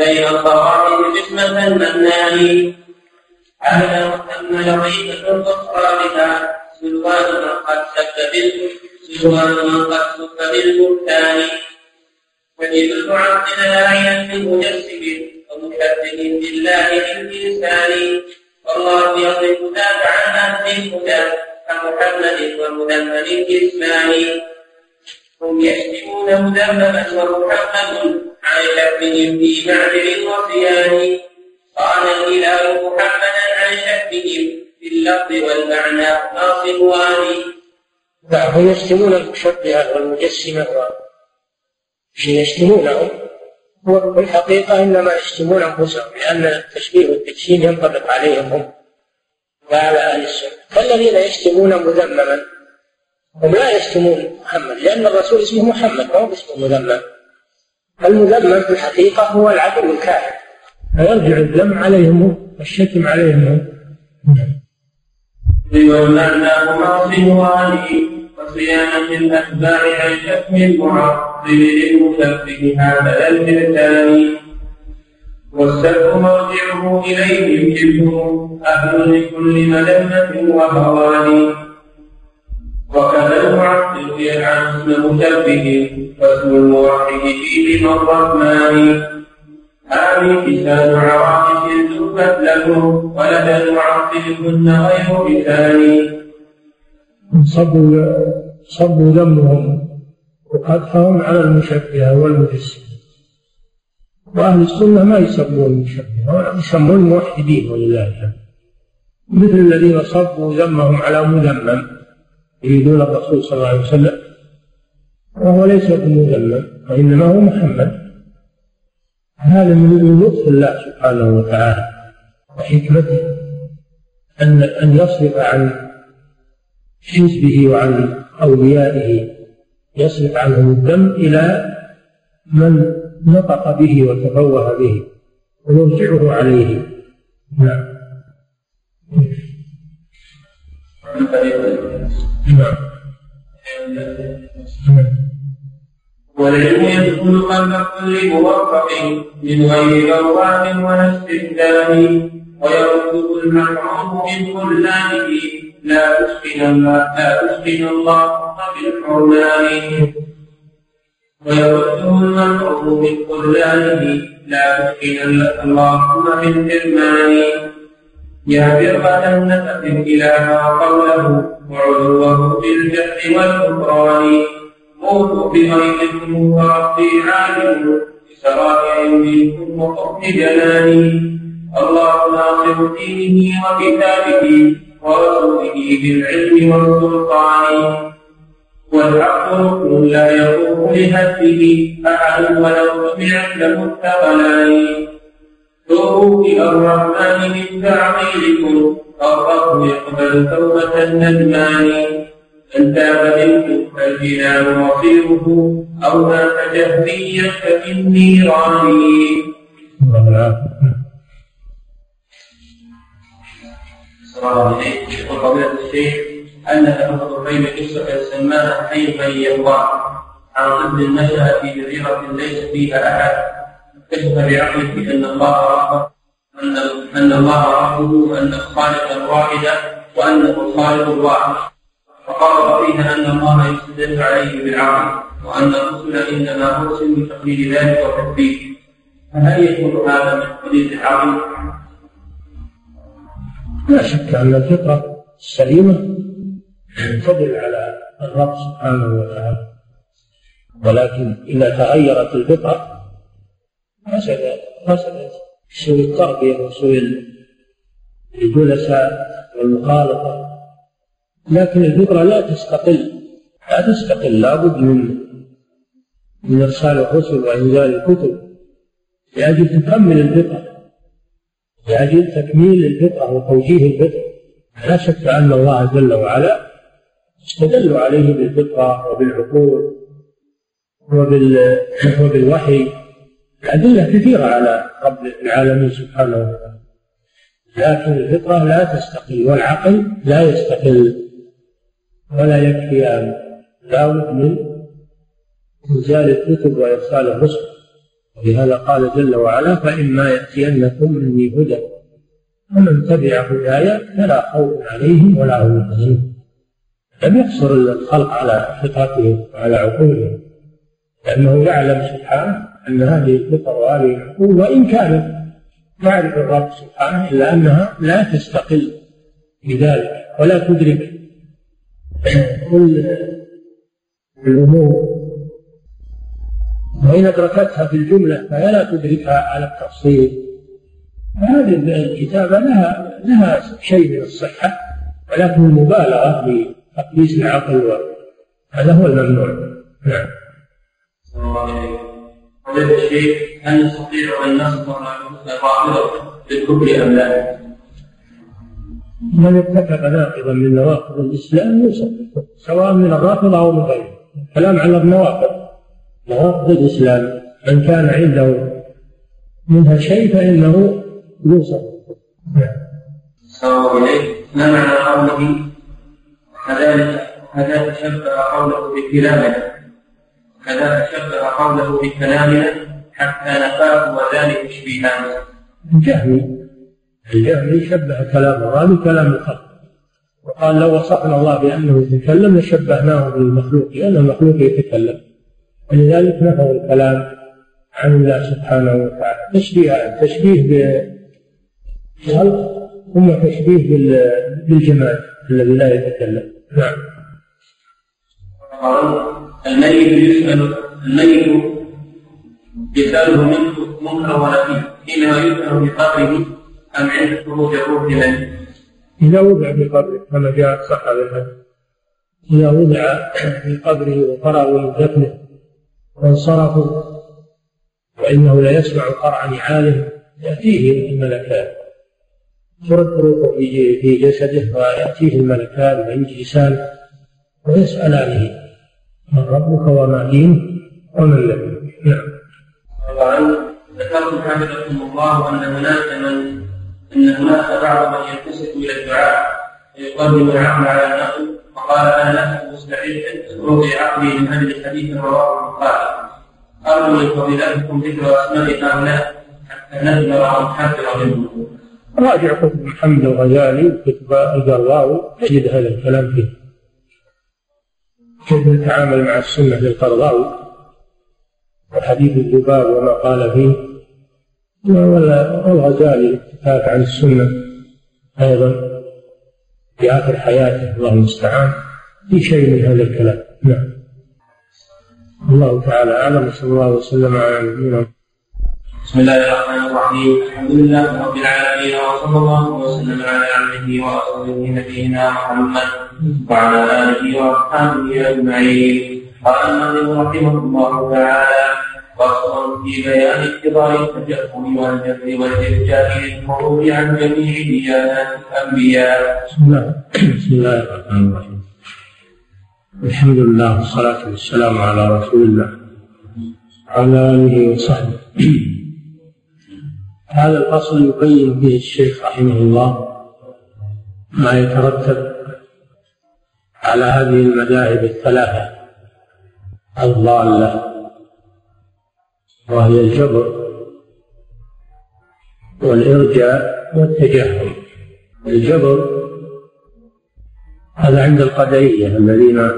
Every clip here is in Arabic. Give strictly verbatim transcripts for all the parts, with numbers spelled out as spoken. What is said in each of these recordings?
بين الطعام قسمة منان عملا وكمل غيبة أخرى بها سلوان من قد سك بالبهتان وإذ المعطل لا يكفي مجسم ومشبه بالله بالإنسان والله يضرب ذاك عن أهل الهدى كمحمد ومذمم الإسلام هم يشتمون مذمما ومحمد عن شبههم في معبر وصيان قال الإله محمدا عن شبههم في اللفظ والمعنى ناصبان. هم يشتمون المشبهة والمجسمة يشتمونهم، وفي الحقيقة إنما يشتمون أنفسهم لأن التشبيه والتجسيم ينطبق عليهم هم وعلى أهل السنة. فالذين يشتمون مذمما هم لا يشتمون محمد لأن الرسول اسمه محمد وهو اسمه مذمم. المذمم في الحقيقة هو العدو الكافر، فيرجع الذم عليهم والشتم عليهم. صيانة الأتباع عن شتم المعطل للمشبه هذا البهتان والسب مرجعه إليهم حبهم أهل لكل مذمة وهوان وكذا المعطل يدعى اسم مشبه واسم الموحد فيه من الرحمن هذه كسان عوائش تثبت له ولدى المعطل كن غير مثال صبوا صبوا ذمهم وقدحهم على المشبهة والمجسمة. وأهل السنة ما يسمون المشبهة ولا يسمون الموحدين ولله الحمد، مثل الذين صبوا ذمهم على مذمم يريدون الرسول صلى الله عليه وسلم وهو ليس بمذمم وإنما هو محمد. هذا من لطف الله سبحانه وتعالى وحكمته أن أن يصرف عن حزبه وعن أوليائه، يصرف عنهم الدم إلى من نطق به وتفوه به ويرجعه عليه. نعم. نعم. والعلم يدخل قلب كل موفق من غير غرام ولا استبدال ويرزق المنعوم من خلانه لا أسكن الله لا أسكن الله بالحرمان ويرده المنعوم من خلانه لا أسكن اللهم من حرمان يا فرقة نفس إلها قوله وعلوه بالجهل والكفران موت بغيركم وربي عالم بسراء علمكم وحكم جناني الله ناصر دينه وكتابه ورسوله بالعلم والسلطان والحق ركن لا يروح لهده أحد ولو سمعت له الثقلان توبوا إلى الرحمن من تعطيلكم الرب يقبل توبة الندمان أن تاب منكم فالجنان مصيره أو مات جهميا فإني راني. السلام عليكم. يقول فضيلة الشيخ أن تفضل بين قصة سماها حي يروان عن طفل نشأ في جزيرة ليس فيها أحد اكتشف بعقله أن الله ربه أن الله ربه أن الخالق الواحد وأنه الخالق الواحد فقال فيها أن الله يستدل عليه بالعمل وأن الرسل إنما أرسل بتقليل ذلك وتثبيته، فهل يكون هذا من قبيل العقل؟ لا شك أن الفطرة السليمة تدل على الرب سبحانه وتعالى، ولكن إذا تغيرت الفطرة فسدت سوء التربية وسوء الجلساء والمخالطة. لكن الفطرة لا تستقل لا تستقل لابد من من إرسال الرسل وإنزال الكتب لأجل تكمل الفطرة، لأجل تكميل الفطرة وتوجيه الفطرة. لا شك أن الله جل وعلا استدل عليه بالفطرة وبالعقول وبال... وبالوحي. الأدلة كثيرة على رب العالمين سبحانه وتعالى، لكن الفطرة لا تستقل والعقل لا يستقل ولا يكفيان، لا بد من إنزال الكتب وإرسال الرسل ولهذا قال جل وعلا فإما يأتينكم مني هدى ومن تبع هدايا فلا خوف عليهم ولا هم يحزنون. لم يقصر الخلق على فطرتهم وعلى عقولهم، لأنه يعلم سبحانه أن هذه الفطر وهذه العقول وإن كانت تعرف الرب سبحانه إلا أنها لا تستقل بذلك ولا تدرك الأمور، وإن أدركتها في الجملة فهي لا تدركها على التفصيل. فهذه الكتابة لها, لها شيء من الصحة، ولكن المبالغة بتقديس العقل هذا هو الممنوع. نعم. هذا الشيء هل نستطيع أن نصبر الرافضة بالكفر أم لا؟ من ارتكب ناقضا من نواقض الإسلام يصبر، سواء من الرافضة أو من غيره. الكلام على النواقض، نواقض الإسلام من كان عنده منها شيء فإنه يصبر. السلام عليكم. ما معنى قوله كذلك كذلك شبه قوله بكلامنا كذلك شبه قوله بكلامنا حتى نفاه وذلك تشبيهان؟ الجهمي الجهمي شبه كلام الله بكلام الخلق، وقال لو وصفنا الله بأنه يتكلم لشبهناه بالمخلوق لأن المخلوق يتكلم، ولذلك نفوا الكلام عن الله سبحانه وتعالى تشبيها، تشبيه بالخلق ثم تشبيه بالجمال الذي لا يتكلم. نعم. الميت يسأل الميت يسأله منه منكر ونكير حينما يسأل بقبره أم عند خروج الروح إليه؟ إذا وضع بقبره كما جاء صح بالحديث، إذا وضع بقبره وفرغوا من دفنه وانصرفوا وإنه لا يسمع قرع نعاله يأتيه الملكان، ترد روحه في جسده ويأتيه الملكان ويجلسان ويسألانه من ربك وما دينك ومن نبيك. نعم. ذكرتم حفظكم الله أن هناك من أن هناك بعض من يلتفت إلى الدعاء ويقدم العقل على النقل، فقال أنا مستعد أوضع عقلي من أجل الحديث رواه البخاري. قالوا من فضلكم ذكر أسماء هؤلاء حتى نذمر أو نحذر منهم. راجع كتب محمد الغزالي وكتب القرضاوي تجد هذا الكلام فيه، كيف نتعامل مع السنة للقرضاوي وحديث الذباب وما قال فيه، والغزالي الاتفاق عن السنة أيضا في آخر حياته الله المستعان في شيء من هذا الكلام. نعم. الله تعالى أعلم، صلى الله وسلم على نبينا. بسم الله الرحمن الرحيم. الحمد لله رب العالمين، وصلى الله وسلم على عبده ورسوله نبينا محمد وعلى آله وأصحابه أجمعين. قال النبي رحمه الله تعالى فصل في بيان اقتضاء التجهم والجبر والارجاء للخروج عن جميع ديانات الانبياء. بسم الله الرحمن الرحيم. الحمد لله والصلاه والسلام على رسول الله وعلى اله وصحبه. هذا الفصل يبين به الشيخ رحمه الله ما يترتب على هذه المذاهب الثلاثه الضاله، وهي الجبر والإرجاء والتجهم. الجبر هذا عند القدرية الذين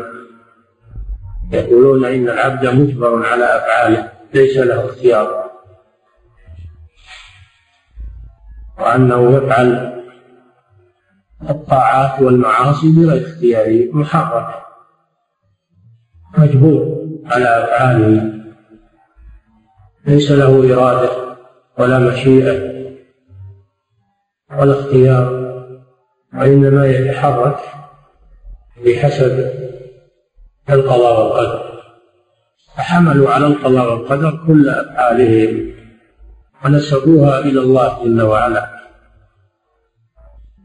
يقولون إن العبد مجبر على أفعاله ليس له اختيار، وأنه يفعل الطاعات والمعاصي بغير اختياره، محرم مجبور على أفعاله ليس له إرادة ولا مشيئة ولا اختيار، وإنما يتحرك بحسب القضاء والقدر. فحملوا على القضاء والقدر كل أفعالهم ونسبوها إلى الله جل وعلا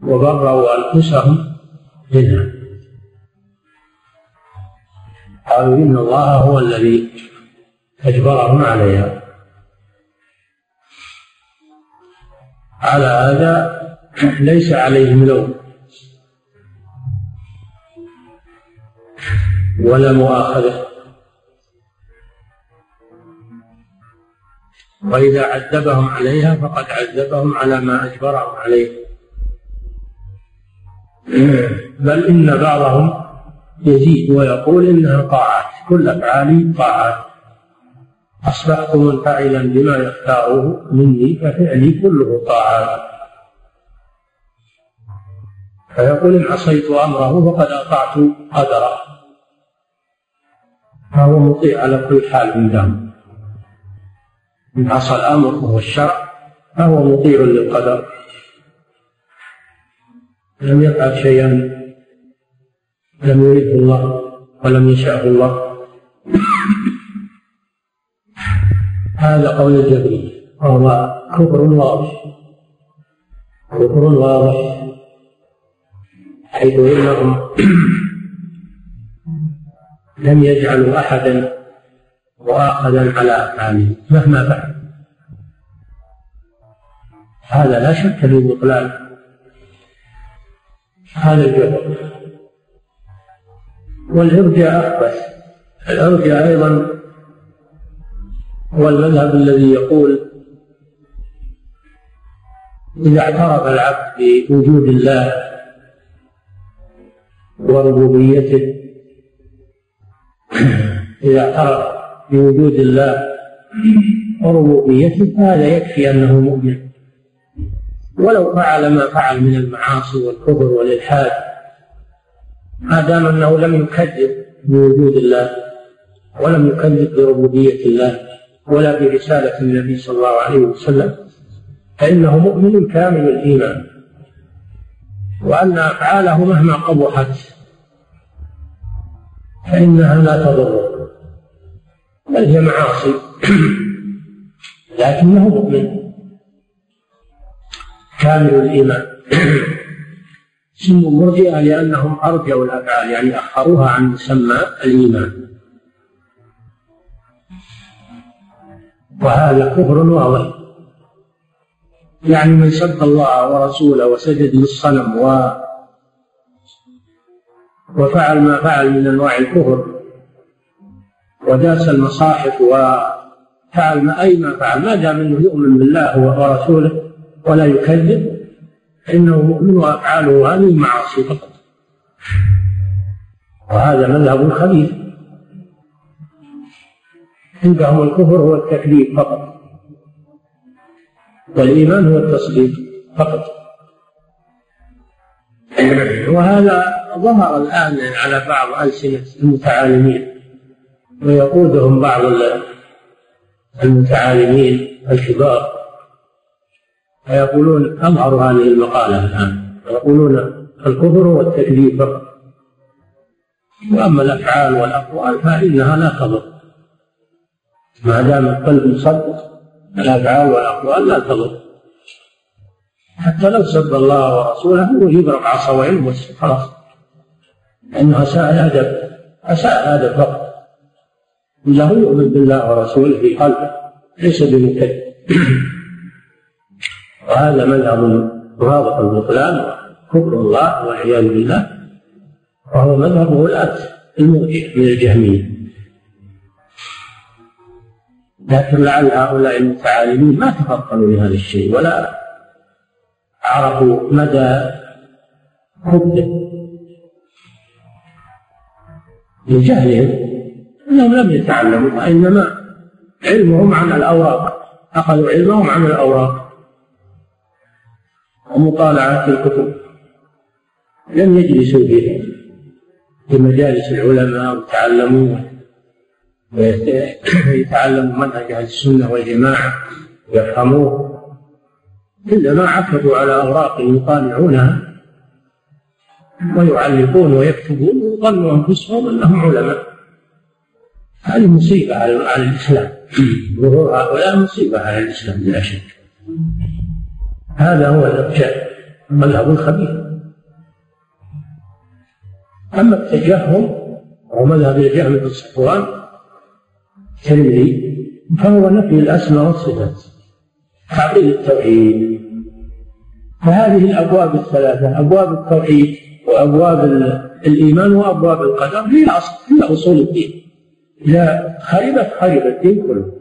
وبرأوا أنفسهم منها، قالوا إن الله هو الذي أجبرهم عليها. على هذا ليس عليهم لوم ولا مؤاخذة، وإذا عذبهم عليها فقد عذبهم على ما أجبرهم عليه، بل إن بعضهم يزيد ويقول إنها طاعات، كل أفعالي طاعات، أصبحت منفعلا بما يختاره مني ففعلي كله طاعات، فيقول إن عصيت أمره فقد أطعت قدره، فهو مطيع على كل حال من دم. إن عصى الأمر وهو الشرع فهو مطيع للقدر، لم يفعل شيئا لم يريده الله ولم يشاءه الله. هذا قول الجبريل وهو كفر واضح، كفر واضح، حيث إنهم لم يجعلوا أحدا وآخذا على أفعاله مهما فعل. هذا لا شك في بطلان هذا الجبر. والإرجاء أخبث، الإرجاء أيضا هو المذهب الذي يقول إذا اعترف العبد بوجود الله وربوبيته، إذا اعترف بوجود الله وربوبيته فهذا يكفي أنه مؤمن، ولو فعل ما فعل من المعاصي والكفر والإلحاد، ما دام أنه لم يكذب بوجود الله ولم يكذب بربوبية الله ولا برسالة النبي صلى الله عليه وسلم فإنه مؤمن كامل الإيمان، وأن أفعاله مهما قبحت فإنها لا تضره بل هي معاصي لكنه مؤمن كامل الإيمان. سموا المرجئة لأنهم أرجعوا الأفعال، يعني أخروها عن مسمى الإيمان، وهذا كفر واضح. يعني من سب الله ورسوله وسجد للصنم و... وفعل ما فعل من أنواع الكفر وداس المصاحف وفعل ما أي ما فعل، ما دام أنه يؤمن بالله ورسوله ولا يكذب فإنه مؤمن، وأفعاله هذه معاصي فقط، وهذا مذهب خبيث. عندهم الكفر هو التكذيب فقط، والإيمان هو التصديق فقط. وهذا ظهر الآن على بعض ألسنة المتعالمين، ويقودهم بعض المتعالمين الكبار، فيقولون أظهر هذه المقالة الآن، يقولون الكفر هو التكذيب فقط، وأما الأفعال والأقوال فإنها لا تضر، ما دام القلب مصدق الأفعال والأقوال لا تضر، حتى لو سب الله ورسوله ويبرق عصا ويلبس خلاص، لأنه أساء الأدب، أساء الأدب فقط، إنه يؤمن بالله ورسوله في قلبه ليس بمكذب. وهذا مذهب واضح البطلان وكفر الله والعياذ بالله، وهو مذهب غلاة المرجئة من الجهمية. لكن لعل هؤلاء المتعالمين ما تفطنوا لهذا الشيء ولا عرفوا مدى خبثه لجهلهم، انهم لم يتعلموا، وانما علمهم عن الاوراق، اخذوا علمهم عن الاوراق ومطالعات الكتب، لم يجلسوا فيها في مجالس العلماء وتعلموها ويتعلموا منهج السنة والجماعة ويفهموه، كلما عكفوا على أوراق يطالعونها ويعلقون ويكتبون وظنوا أنفسهم أنهم علماء. هذه مصيبة على الإسلام، ظهور هؤلاء مصيبة على الإسلام بلا شك. هذا هو الإرجاء، مذهب الخبيث. أما التجهم ومذهب الجهم في الصفوان الترمذي فهو نفي الأسماء والصفات، تعطيل التوحيد. فهذه الأبواب الثلاثة، أبواب التوحيد وأبواب الإيمان وأبواب القدر، هي أصل، هي أصول الدين. إذا خربت خرب الدين كله،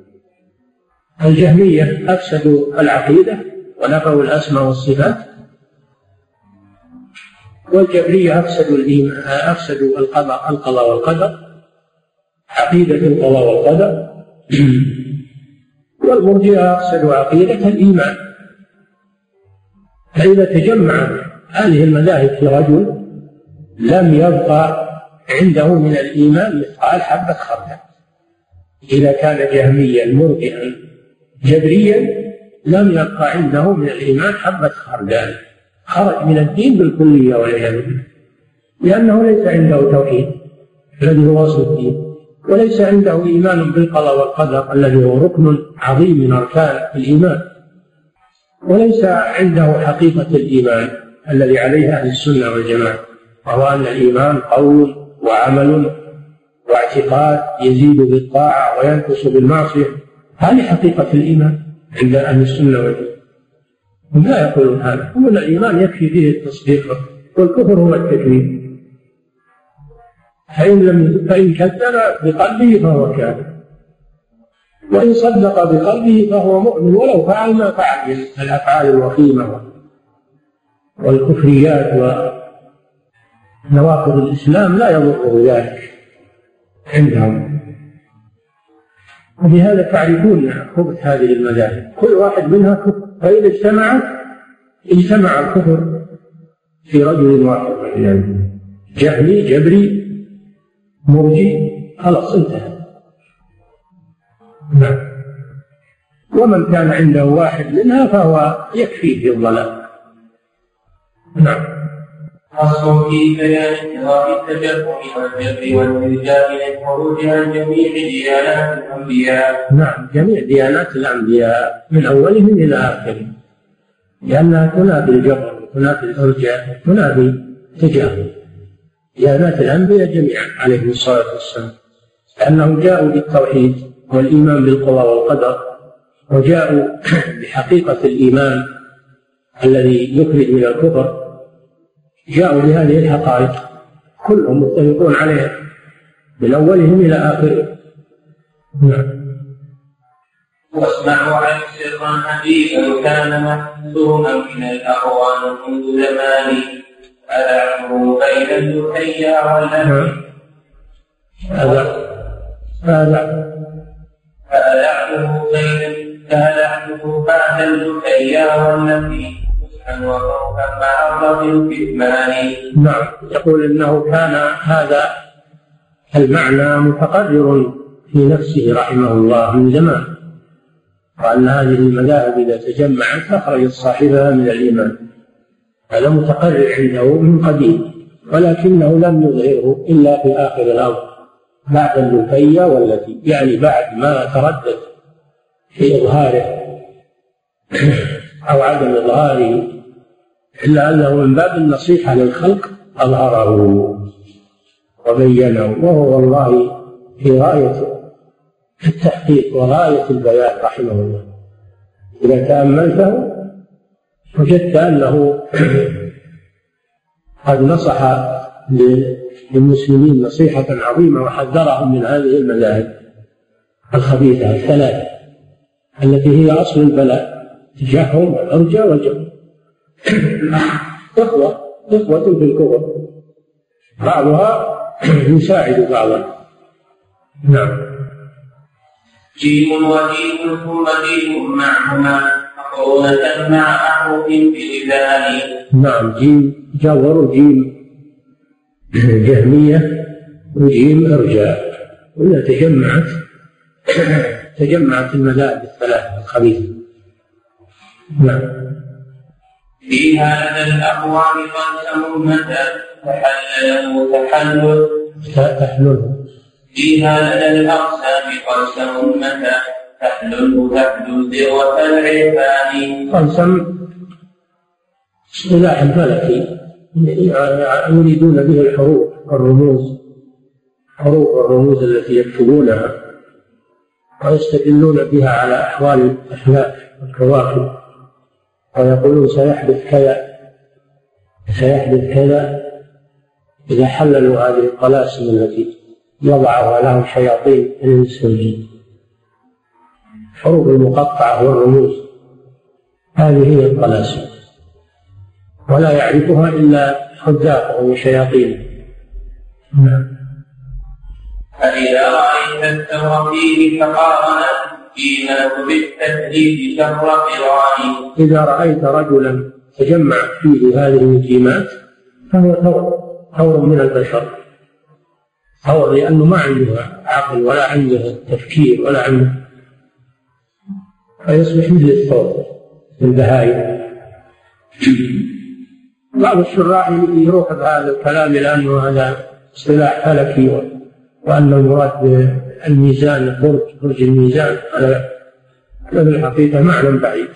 الجهمية أفسدوا العقيدة ونفوا الأسماء والصفات، والجبرية أفسدوا الإيمان، أفسدوا القضاء القضاء والقدر، عقيدة القضاء والقدر. والمرجئة أفسدوا عقيدة الإيمان. فإذا تجمع هذه المذاهب في رجل لم يبقى عنده من الإيمان مثقال حبة خردل. إذا كان جهميا مرجئا جبريا لم يبقى عنده من الإيمان حبة خردل، خرج من الدين بالكلية والعياذ بالله، لأنه ليس عنده توحيد الذي هو أصل الدين، وليس عنده إيمان بالقضاء والقدر الذي هو ركن عظيم من أركان الإيمان، وليس عنده حقيقة الإيمان الذي عليه أهل السنة والجماعة، وهو أن الإيمان قول وعمل واعتقاد يزيد بالطاعة وينقص بالمعصية. هذه حقيقة الإيمان عند أهل السنة والجماعة. هم لا يقولون هذا، يقولون الإيمان يكفي فيه التصديق والكفر هو التكذيب، فإن كذب بقلبه فهو كافر، وإن صدق بقلبه فهو مؤمن ولو فعل ما فعل من الأفعال الوخيمة والكفريات ونواقض الإسلام لا يضره ذلك عندهم. وبهذا تعرفون خبث هذه المذاهب، كل واحد منها كفر، فإذا اجتمعت اجتمع الكفر في رجل واحد، يعني جهلي جبري مرجي، خلاص انتهى. نعم. ومن كان عنده واحد منها فهو يكفيه في الضلال. نعم. فصل في بيان انتظار التجرم والجبر والارجاء للخروج عن جميع ديانات الانبياء. نعم، جميع ديانات الانبياء من اولهم الى اخره، لانها تنادي الجبر وتنادي الارجاء وتنادي التجرم. ديانات الانبياء جميعا عليهم الصلاه والسلام، لانهم جاءوا بالتوحيد والايمان بالقضاء والقدر، وجاءوا بحقيقه الايمان الذي يخرج من الكفر، جاءوا بهذه الحقائق كلهم متفقون عليها من أولهم إلى آخرهم. نعم. واسمعوا عن سرا حديثا كان محسونا من الأقوام منذ زمان ألعبوا بين الدحية والأمن. هذا هذا فألعبوا بين فألعبوا بعد الدحية والأمن. نعم. يقول إنه كان هذا المعنى متقرر في نفسه رحمه الله من زمان، وأن هذه المذاهب إذا تجمعت أخرجت صاحبها من الإيمان، هذا متقرر عنده من قديم، ولكنه لم يظهره إلا في آخر الأمر بعد اللوثية والتي، يعني بعد ما تردد في إظهاره أو عدم إظهاره، إلا أنه من باب النصيحة للخلق أظهره وبينه، وهو والله في غاية التحقيق وغاية البيان رحمه الله. إذا تأملته وجدت أنه قد نصح للمسلمين نصيحة عظيمة وحذرهم من هذه المذاهب الخبيثة الثلاثة التي هي أصل البلاء، تجاههم والأرجاء والجبر. إخوة إخوة في الكفر، بعضها يساعد بعضا. نعم. جيم وجيم ثم جيم معهما مقرونة مع أحرف بلسان. نعم. جيم جبر، جيم جهمية، وجيم إرجاء. وإذا تجمعت تجمعت المذاهب الثلاثة الخبيثة. نعم. في هذا الأقوام قسم متى تحلل تحلل تحلل في هذا الأقسام قسم متى تحلل تحلل ذروة العرفان. قسم اصطلاح الفلكي يريدون به الحروف والرموز، حروف والرموز التي يكتبونها ويستدلون بها على أحوال الأفلاك والكواكب، ويقولون سيحدث كذا سيحدث كذا إذا حللوا هذه الطلاسم التي يضعها لهم شياطين الإنس والجن. الحروف المقطعة والرموز، هذه هي الطلاسم، ولا يعرفها إلا خزاقه وشياطين. فإذا رأيت التمر فيه فقرأنا إيمانك بالتثليث شر قراني. إذا رأيت رجلا تجمع فيه هذه الجيمات فهو ثور، ثور من البشر، ثور لأنه ما عنده عقل ولا عنده تفكير ولا عنده، فيصبح مثل الثور من البهائم. بعض الشراح يروح بهذا الكلام لأنه هذا اصطلاح فلكي، وأنه مراد الميزان، برج برج الميزان، هذا في الحقيقة معنى بعيد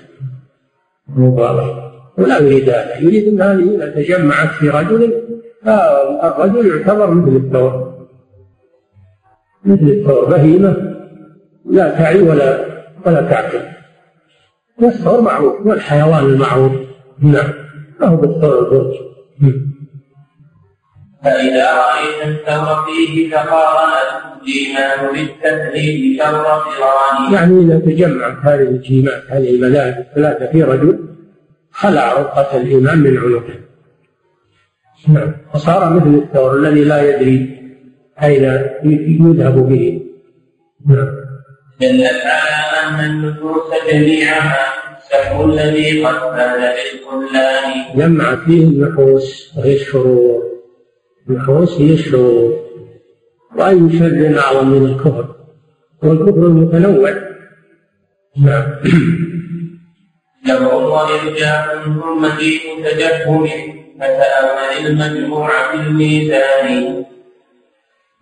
مبالغ، ولا يريد هذا، يريد أن هذه إذا تجمعت في رجل فالرجل يعتبر مثل الثور، مثل الثور بهيمة لا تعي ولا ولا تعقل، والثور معروف والحيوان المعروف. نعم، فهو بالثور البرج. فإذا رأيت الثور فيه فقارنت جيمان بالتثليل شر قراني. يعني إذا تجمعت هذه الجيمات، هذه الملاك الثلاثة في رجل، خلع رقة الإيمان من عنقه، نعم، فصار مثل الثور الذي لا يدري أين يذهب به. نعم، دلت على أن النفوس جميعها سحر الذي قد بدا بالخلان. جمعت فيه النفوس وهي الشرور، النفوس هي الشرور، وأي شر أعظم من الكفر، والكفر المتنوع. نعم. لو ظلم جاءهم مجيء تجهم فتأمل المجموع في الميزان.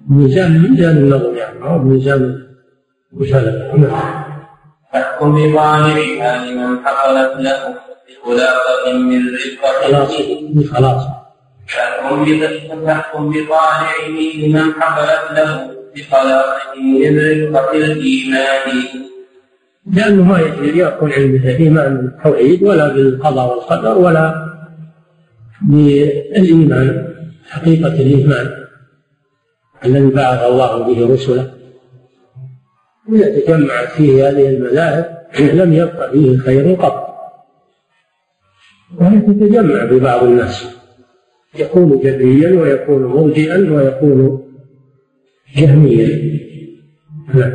ميزان ميزان النظر يعني، أو ميزان مسلم. نعم. فاحكم بظاهرها لمن حصلت له بخلاصة من رزقه. خلاصة. فاحكم بطالعه لمن حصلت له بخلاصه من رزقه الإيمان. لأنه ما يكون علم الإيمان بالتوحيد ولا بالقضاء والقدر ولا بالإيمان، حقيقة الإيمان الذي بعث الله به رسله. إذا تجمعت فيه هذه المذاهب لم يبقى فيه الخير قط، وهي تتجمع ببعض الناس، يكون جبريا ويكون مرجئا ويكون جهميا. نعم.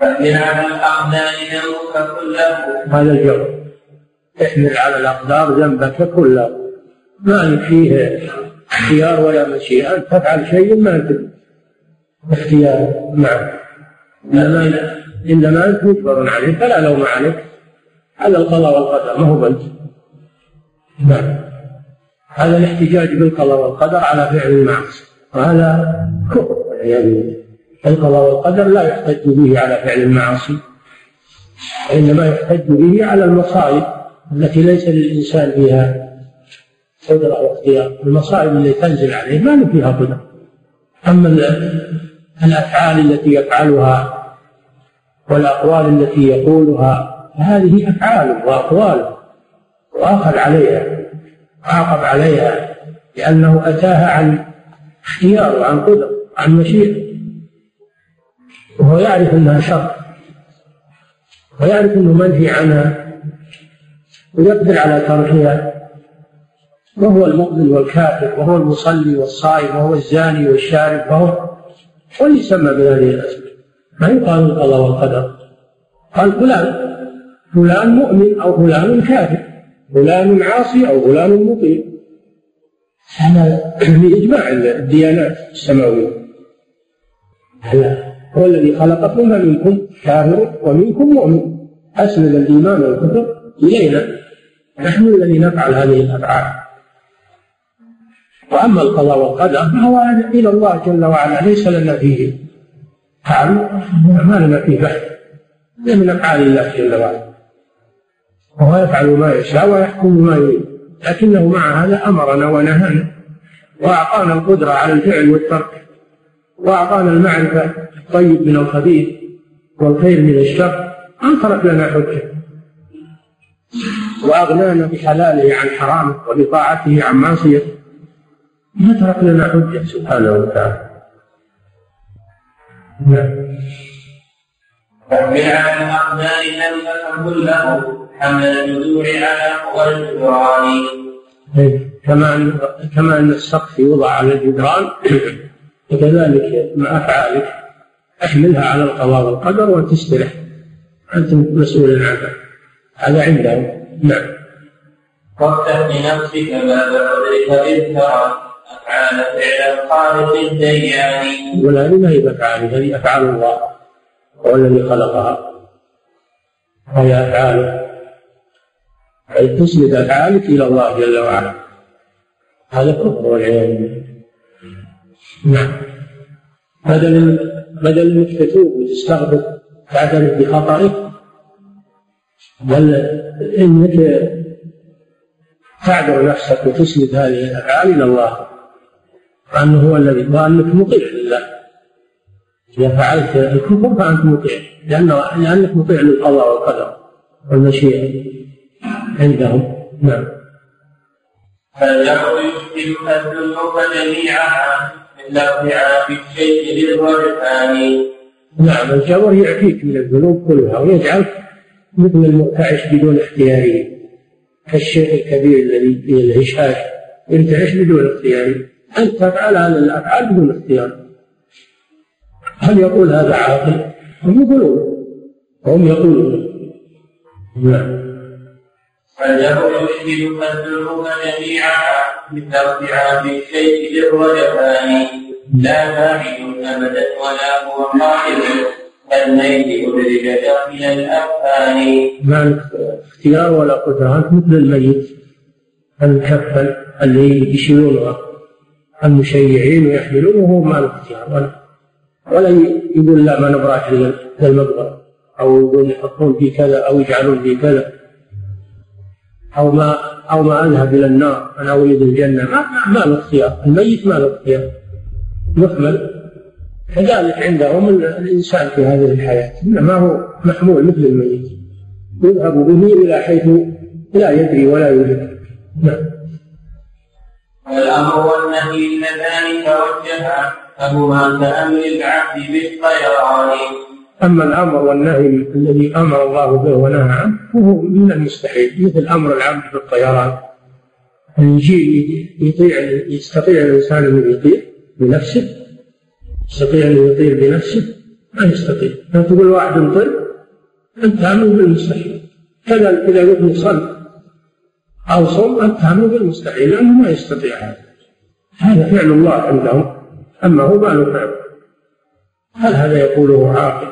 فاحمل على الأقدار ذنبك كله. هذا الجو احمل على الأقدار ذنبك كله، ما فيه اختيار ولا مشيئة، تفعل شيء ما تبغى اختيار معك، إنما أنت مجبر عليه، فلا لوم عليك، على القضاء والقدر، ما هو بنت. نعم، هذا الاحتجاج بالقضاء والقدر على فعل المعصية، وهذا كفر والعياذ بالله. القضاء والقدر لا يحتج به على فعل المعاصي، وإنما يحتج به على المصائب التي ليس للإنسان فيها قدرة واختيار. المصائب التي تنزل عليه ما له فيها قدرة، أما الأفعال التي يفعلها والأقوال التي يقولها فهذه أفعاله وأقواله، وآخذ عليها، عاقب عليها، لأنه أتاها عن اختيار وعن قدر عن مشيئة، وهو يعرف أنها شر ويعرف أنه منهي عنها ويقدر على تركها، وهو المؤمن والكافر، وهو المصلي والصائم، وهو الزاني والشارب، وهو كل يسمى بهذه الأسماء. ما يقال القضاء والقدر، قال فلان فلان مؤمن أو فلان كافر، غلام عاصي أو غلام مطيع، هذا بإجماع الديانات السماوية. هذا هو الذي خلقكم، منكم كافر ومنكم مؤمن، أسند الإيمان والكفر إلينا، نحن الذي نفعل هذه الأفعال. وأما القضاء والقدر فهو إلى الله جل وعلا، ليس لنا فيه فعل، ما لنا فيه بحث، من أفعال الله جل وعلا، وهو يفعل ما يشاء ويحكم ما يريد، لكنه مع هذا أمرنا ونهانا، وأعطانا القدرة على الفعل والترك، وأعطانا المعرفة الطيب من الخبيث والخير من الشر، أنصرف لنا حجة، وأغنانا بحلاله عن حرامه وبطاعته عن معصيته، نترك لنا حجة سبحانه وتعالى. نعم. رب العالمين أقدارنا فنقول له حمل الجذور على قوى الجدران. كما كما أن السقف يوضع على الجدران وكذلك مع أفعالك أحملها على القضاء والقدر وتسترح، أنت مسؤول عنها، هذا عندهم. نعم. وافتح بنفسك باب قدرك إذ ترى أفعال فعل الخالق الديان. ولا لما هي أفعال، هذه أفعال الله هو الذي خلقها، هي أفعاله، أي تسند أفعالك إلى الله جل وعلا، هذا كفر والعياذ بالله. نعم. بدل بدل انك تتوب وتستغفر تعترف بخطئك، بل انك تعذر نفسك وتسند هذه الافعال الى الله، وانه هو الذي وانك مطيع لله، اذا فعلت الكفر فانت مطيع، لانك مطيع للقضاء والقدر والمشيئه عندهم. نعم. فالذنب يشبه الذنوب جميعها من لفعاب الشيء للرجحان. نعم. الجبر يعفيك من الذنوب كلها ويجعلك مثل المرتعش بدون اختياري، كالشيء الكبير الذي الهشاش يرتعش بدون اختياري، أنت تفعل هذا الأفعال بدون اختيار. هل يقول هذا عاقل؟ هم يقولون هم يقولون نعم. فله يشهد الذنوب جميعها من ارتعاب الشيء للرجفان، لا باعد ابدا ولا هو قاعد كالميت ادرج من الافهام. ما اختيار ولا قدره، انت مثل الميت المكفل اللي يشيلونه المشيعين ويحملونه، وما له اختيار، ولا يقول لا ما نبرح للمقبره، او يقول يحطون في كذا او يجعلون في كذا، أو ما أو ما أذهب إلى النار أنا أريد الجنة، ما له اختيار، الميت ما له اختيار، يحمل. كذلك عندهم الإنسان في هذه الحياة ما هو محمول مثل الميت، يذهب به إلى حيث لا يدري ولا يدرك. نعم. والأمر والنهي اللذان توجها فهما كأمر العبد بالطيران. أما الأمر والنهي الذي أمر الله به ونهى عنه فهو من المستحيل، مثل أمر العبد بالطيران، يطيع يستطيع الإنسان أن يطير بنفسه، يستطيع أن يطير بنفسه ما يستطيع، أن تقول واحد انطر أنت تعمل بالمستحيل، كذلك إذا يبني صلب أو صوم أنت تعمل بالمستحيل لأنه ما يستطيع، هذا فعل الله عندهم، أما هو ما له فعل. هل هذا يقوله عاقل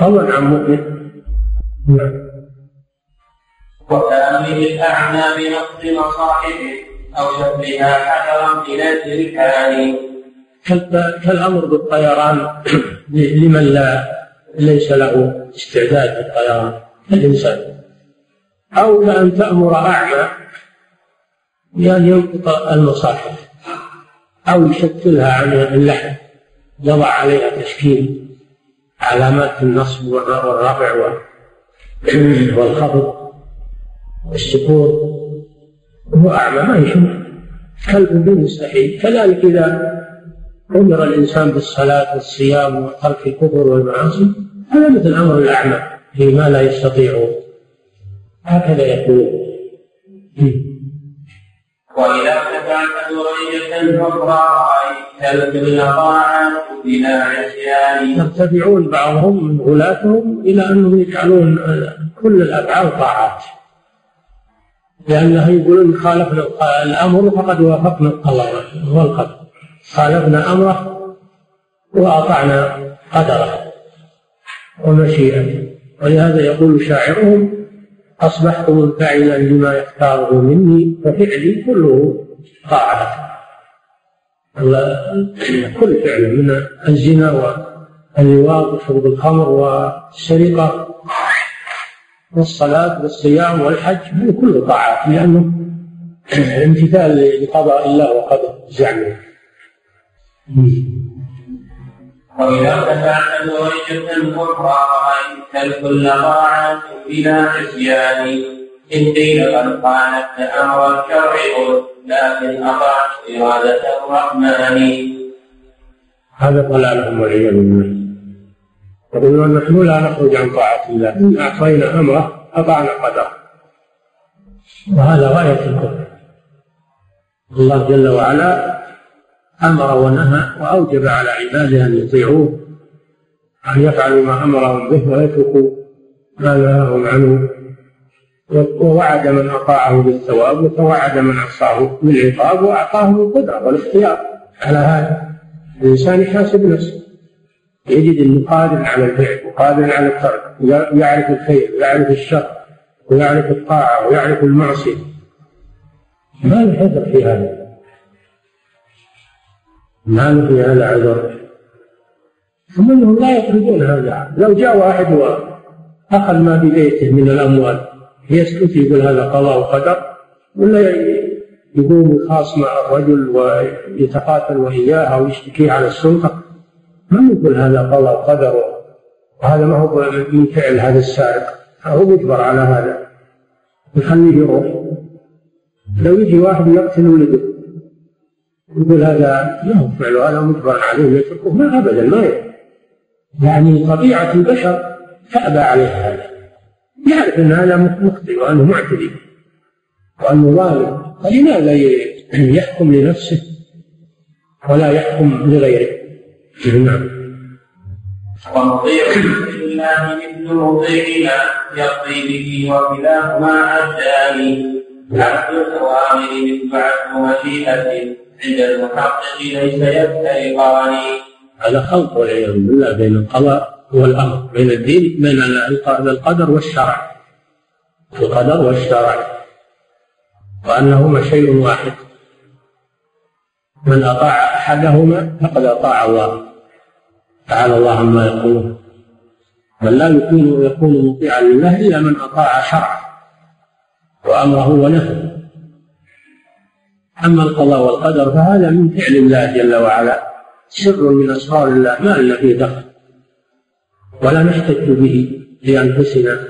طبعا عن مؤمن؟ نعم. وكان الأعمى بنقض مصاحبه أو شكلها حجرا إلى التركان. كالأمر بالطيران لمن لا ليس له استعداد للطيران الإنسان، أو كأن تأمر أعمى بأن ينقط المصاحف أو يشكلها عن اللحم، يضع عليها تشكيل علامات النصب والرفع والخفض والسكون، هو أعمى ما يشوف، كلب بالمستحيل. كذلك إذا أمر الإنسان بالصلاة والصيام وترك الكفر والمعاصي هذا مثل أمر الأعمى فيما لا يستطيعه، هكذا يقول. وإذا ارتفعت ذرية حمراء يرتفعون بعضهم من غلاتهم إلى أنهم يجعلون كل الأفعال طاعات، لأنهم يقولون خالفنا الأمر فقد وافقنا القضاء والقدر، خالفنا أمره وأطعنا قدره ومشيئته، ولهذا يقول شاعرهم أصبحت منفعلا لما يختاره مني ففعلي كله طاعة. كل فعل من الزنا واللواط وشرب الخمر والسرقة والصلاة والصيام والحج كله طاعات، لأنه امتثال لقضاء الله وقدر زعمه. وإذا ارتفعت درجة الكبرى رأيت كل طاعة بلا عصيان، إن قيل قد خالفت أمر الشرع لكن أطعت إرادة الرحمن. هذا ضلالهم والعياذ بالله. يقولون نحن لا نخرج عن طاعة الله، إن أعطينا أمره أطعنا قدره، وهذا غاية الكفر. الله جل وعلا أمر ونهى وأوجب على عباده أن يطيعوه، أن يفعلوا ما أمرهم به ويتركوا ما نهاهم عنه، ووعد من أطاعه بالثواب ووعد من عصاه بالعقاب وأعطاه القدرة والاختيار على هذا. الإنسان يحاسب نفسه، يجد أنه قادر على الفعل وقادر على الترك، يعرف الخير ويعرف الشر ويعرف الطاعة ويعرف المعصية، ما له عذر في هذا، ما له في هذا عذر. ثم أنهم لا يخرجون هذا. لو جاء واحد وأخذ ما ببيته من الأموال يسكت يقول هذا قضاء وقدر، ولا يقوم الخاص مع الرجل ويتقاتل وإياه أو يشتكي على السلطة، ما يقول هذا قضاء وقدر وهذا ما هو من فعل هذا السارق، هو مجبر على هذا يخليه يروح. لو يجي واحد يقتل ولده يقول هذا ما هو فعل هذا مجبر عليه يتركه، ما أبدا ما يقول. يعني طبيعة البشر تأبى عليها هذا، يعرف أن هذا مخطئ وأنه معتدي وأنه ظالم، فلماذا يحكم لنفسه ولا يحكم لغيره؟ نعم. ومطيع لله مثل مطيعنا يقضي به، وكلاهما عبدان، عبد الأوامر مثل عبد مشيئته، عند المحقق ليس يفترقان. هذا خلط والعياذ بالله بين القضاء والأمر، بين الدين، بين القدر والشرع، القدر والشرع، وأنهما شيء واحد. من أطاع أحدهما فقد أطاع الله، تعالى الله عما يقولون. بل لا يكون يكون مطيعا لله إلا من أطاع شرعه وأمره ونهيه. أما القضاء والقدر فهذا من فعل الله جل وعلا، سر من أسرار الله، ما لنا فيه دخل ولا نحتج به لأنفسنا.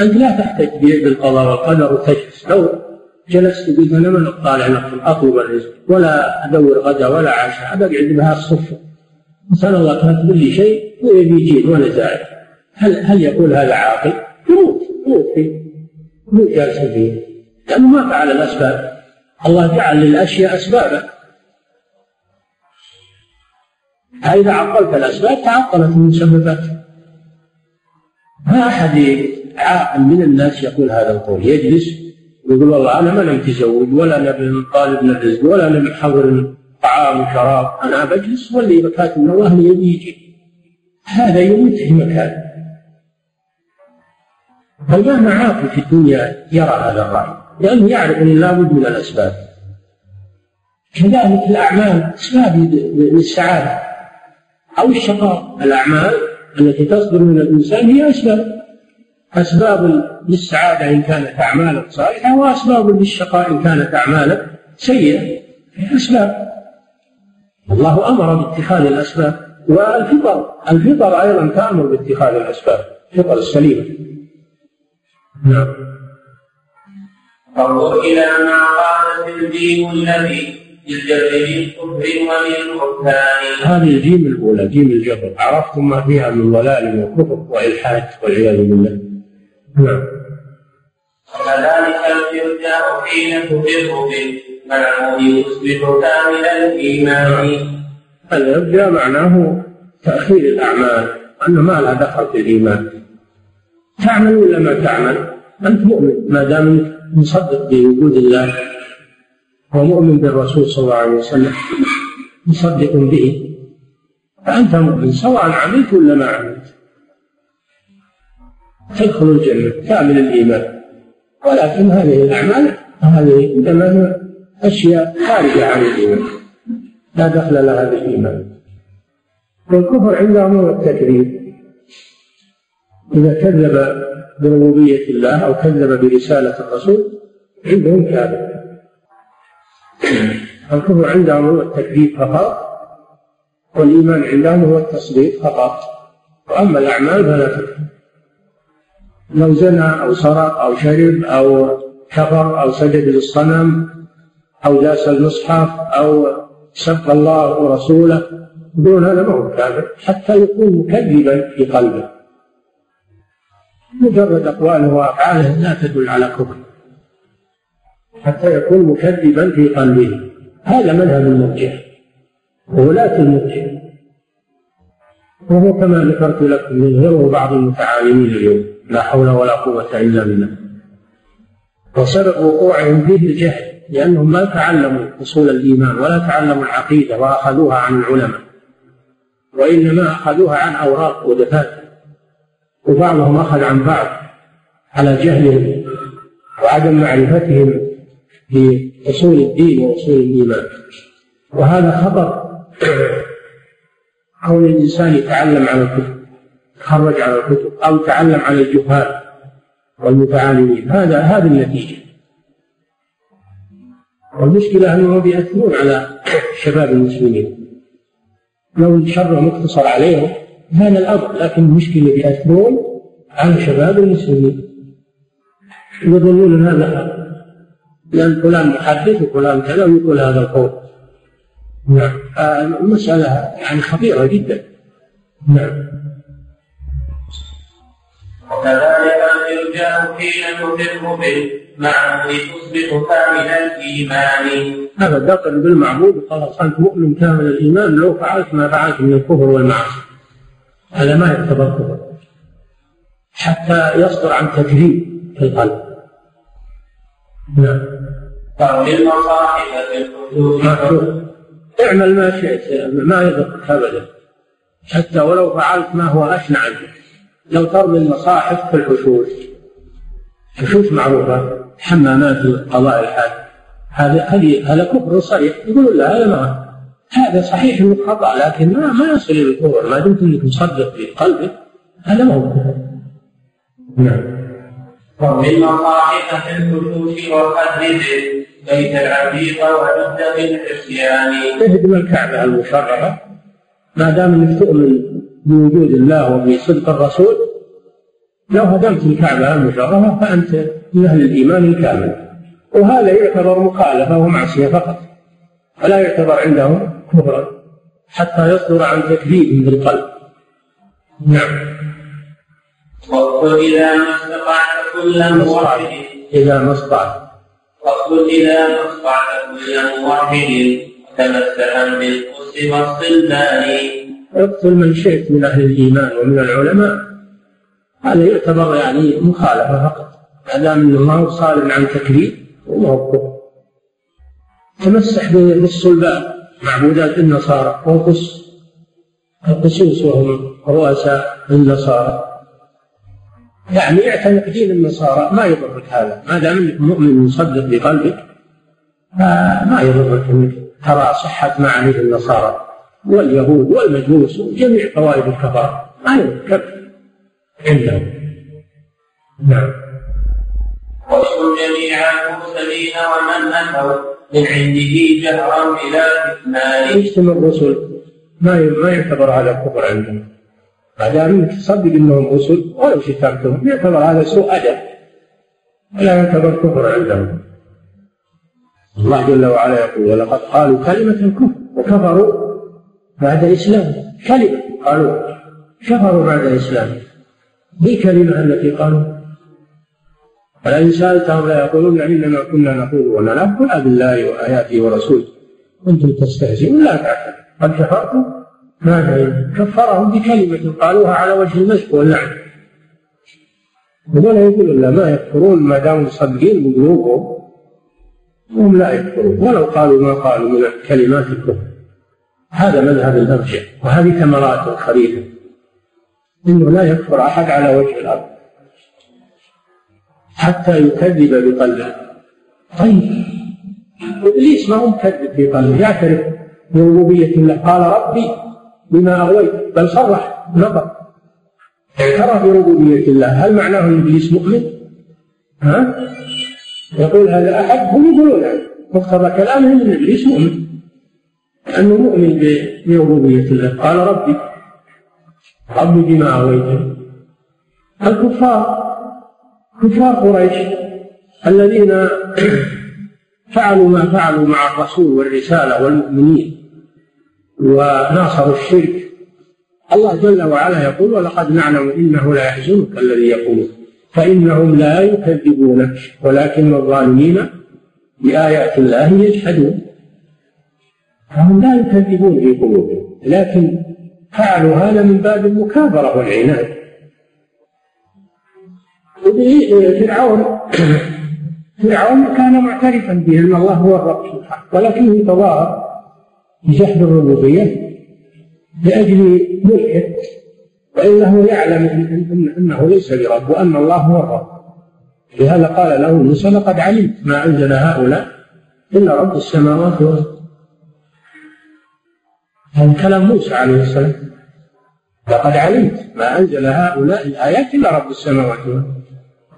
أنت لا تحتج بالقضاء والقدر وتجلس، لو جلست قلت أنا من أطالع أطلب الرزق ولا أدور غدا ولا عشاء، أبقعد بها الصفة مثلا الله كاتب لي شيء ويجيب وأنا زائد، هل هل يقول هذا عاقل؟ يموت يموت فيه يموت جالس فيه، لأنه ما فعل الأسباب. الله جعل للأشياء أسبابا، فإذا عقلت الأسباب تعطلت المسببات. ما أحد عاقل من الناس يقول هذا القول، يجلس ويقول والله أنا ما لم أتزوج ولا نبي طالب من الرزق ولا نبي حضر طعام وشراب، أنا بجلس واللي بكاتب من الله اللي يجي، هذا يموت في مكان. فما معاقل في الدنيا يرى هذا الرأي، لأنه يعرف أن لا بد من الأسباب. كذلك الأعمال أسباب للسعادة أو الشقاء، الأعمال التي تصدر من الإنسان هي أسباب، أسباب للسعادة إن كانت أعمالا صالحة، وأسباب للشقاء إن كانت أعمالا سيئة، هي أسباب. الله أمر باتخاذ الأسباب، والفطر الفطر أيضا تأمر باتخاذ الأسباب، الفطر السليمة. نعم. فانظر إلى ما قالت الجيم الذي للجبل من كفر ومن بهتان. هذه الجيم الأولى جيم الجبل، عرفتم ما فيها من ضلال وكفر وإلحاد والعياذ بالله. نعم. وكذلك الفرداء حين تفر به معه يصبح كامل الإيمان. الإرجاء معناه تأخير الأعمال، أنه ما لها دخل في الإيمان، تعمل ولا ما تعمل أنت مؤمن ما دام مصدق بوجود الله ومؤمن بالرسول صلى الله عليه وسلم مصدق به، فأنت مؤمن سواء عملت ولا ما عملت، تدخل الجنة كامل الإيمان. ولكن هذه الأعمال هذه إنما أشياء خارجة عن الإيمان لا دخل لها بالإيمان. والكفر عندهم هو التكذيب، إذا كذب بربوبية الله أو كذب برسالة الرسول عندهم كاذب. الكفر عندهم هو التكذيب فقط، والإيمان عندهم هو التصديق فقط. وأما الأعمال فلا تكفر، لو زنى أو سرق أو شرب أو كفر أو سجد للصنم أو داس المصحف أو سب الله ورسوله دون هذا ما هو كافر حتى يكون مكذبا في قلبه. مجرد أقواله وأفعاله لا تدل على كفر حتى يكون مكذبا في قلبه. هذا مذهب المرجئة وولاة المرجئة، وهو كما ذكرت لكم يظهره بعض المتعالمين اليوم، لا حول ولا قوة إلا بالله. وسبب وقوعهم فيه الجهل، لأنهم ما تعلموا أصول الإيمان ولا تعلموا العقيدة وأخذوها عن العلماء، وإنما أخذوها عن أوراق ودفاتر، وبعضهم أخذ عن بعض على جهلهم وعدم معرفتهم بأصول الدين وأصول الإيمان، وهذا خطر. أو الإنسان يتعلم على الكتب، تخرج على الكتب، أو تعلم على الجهال والمتعالمين، هذا هذه النتيجة. والمشكلة أنهم يأثرون على شباب المسلمين، لو الشر مقتصر عليهم كان الأمر، لكن المشكلة يأثرون على شباب المسلمين، يظنون هذا لأن فلان محدث وفلان كذا ويقول هذا القول. نعم، المسألة يعني خطيرة جدا. نعم. وكذلك المرجع حين تقر به مع أن تصبح كامل الإيمان. هذا داخل بالمعبود خلاص، أنت مؤمن كامل الإيمان، لو فعلت ما فعلت من الكفر والمعاصي هذا ما يعتبر كفر حتى يصدر عن تكذيب في القلب. نعم. فعل المصاحبة الحدود، اعمل ما شئت ما يضرك أبدا، حتى ولو فعلت ما هو أشنع عنك. لو ترمي المصاحف في الحشوش، حشوش معروفة، حمامات قضاء الحاج، هذا هذا كفر صريح. يقولون لا هذا ما هذا صحيح إنه خطأ، لكن ما ما يصل للكفر ما دمت إنك مصدق في قلبك، هذا ما هو كفر. نعم. ومن مصاحف في الحشوش والحديد بيت العتيق وجد بالعصيان. اهدم الكعبة المشرفة، ما دام انك تؤمن بوجود الله وبصدق الرسول، لو هدمت الكعبة المشرفة فأنت من أهل الإيمان الكامل، وهذا يعتبر مخالفة ومعصية فقط، فلا يعتبر عندهم كفرا حتى يصدر عن تكذيب بالقلب. نعم. وقل إذا ما استطعت كل موحد، إذا ما استطعت فاصبر إلى ما اصبعت كل موحد وتمسكا بالقدس والصلبان. اقتل من شئت من أهل الإيمان ومن العلماء، هذا يعتبر يعني مخالفة فقط، ما دام أنه ما هو صارم عن تكذيب وما هو كفر. تمسح بالصلبان، معبودات النصارى والقس، القسوس وهم رؤساء النصارى، يعني يعتنق دين النصارى، ما يضرك هذا ما دام انك مؤمن مصدق بقلبك، ما يضرك انك ترى صحه ما عليه النصارى واليهود والمجوس وجميع طوائف الكفار، ما يضرك عندهم. نعم. واشكر جميع المرسلين ومن اتوا من عنده جهرا بلا كتمان. يشتم الرسل ما يعتبر هذا الكفر عندهم، ما دام انك تصدق انهم رسل ولو شتمتهم، يعتبر هذا سوء ادب ولا يعتبر كفر عندهم. الله جل وعلا يقول ولقد قالوا كلمة الكفر وكفروا بعد اسلام. كلمة قالوا، كفروا بعد اسلام، هي كلمة التي قالوا. ولئن سألتهم لا يقولون انما كنا نقول ولا نقول بالله وآياته ورسوله كنتم تستهزئون لا تعتذروا قد كفرتم. ماذا كفرهم بكلمة قالوها على وجه المسك واللعن، ولا يقولون لا ما يكفرون ما داموا صدقين بقلوبهم هم لا يكفرون ولو قالوا ما قالوا من كلمات الكفر. هذا مذهب الأرجح، وهذه ثمراته خبيثة، إنه لا يكفر أحد على وجه الأرض حتى يكذب بقلبه. طيب إبليس ما هو مكذب في قلبه، يعترف بربوبية الله، قال ربي بما أغويت، بل صرح نظر اعترف بربوبية الله. هل معناه إبليس مؤمن؟ ها؟ يقول هذا أحد، هم يقولون مقتضى كلامهم أن إبليس مؤمن، أنه مؤمن بربوبية الله، قال ربي ربي بما أغويت. الكفار كفار قريش الذين فعلوا ما فعلوا مع الرسول والرسالة والمؤمنين وناصروا الشرك. الله جل وعلا يقول: ولقد نعلم إنه لا يحزنك الذي يقولون فإنهم لا يكذبونك ولكن الظالمين بآيات الله يجحدون. فهم لا يكذبون في قلوبهم، لكن فعلوا هذا من باب المكابرة والعناد. فرعون فرعون كان معترفا به أن الله هو الرب سبحانه، ولكنه تظاهر بجحد الربوبية لأجل ملكه، وإنه يعلم أنه ليس برب وأن الله هو الرب. لهذا قال له موسى: لقد علمت ما أنزل هؤلاء إلا رب السماوات والأرض. هذا كلام موسى عليه السلام: لقد علمت ما أنزل هؤلاء الآيات إلا رب السماوات والأرض.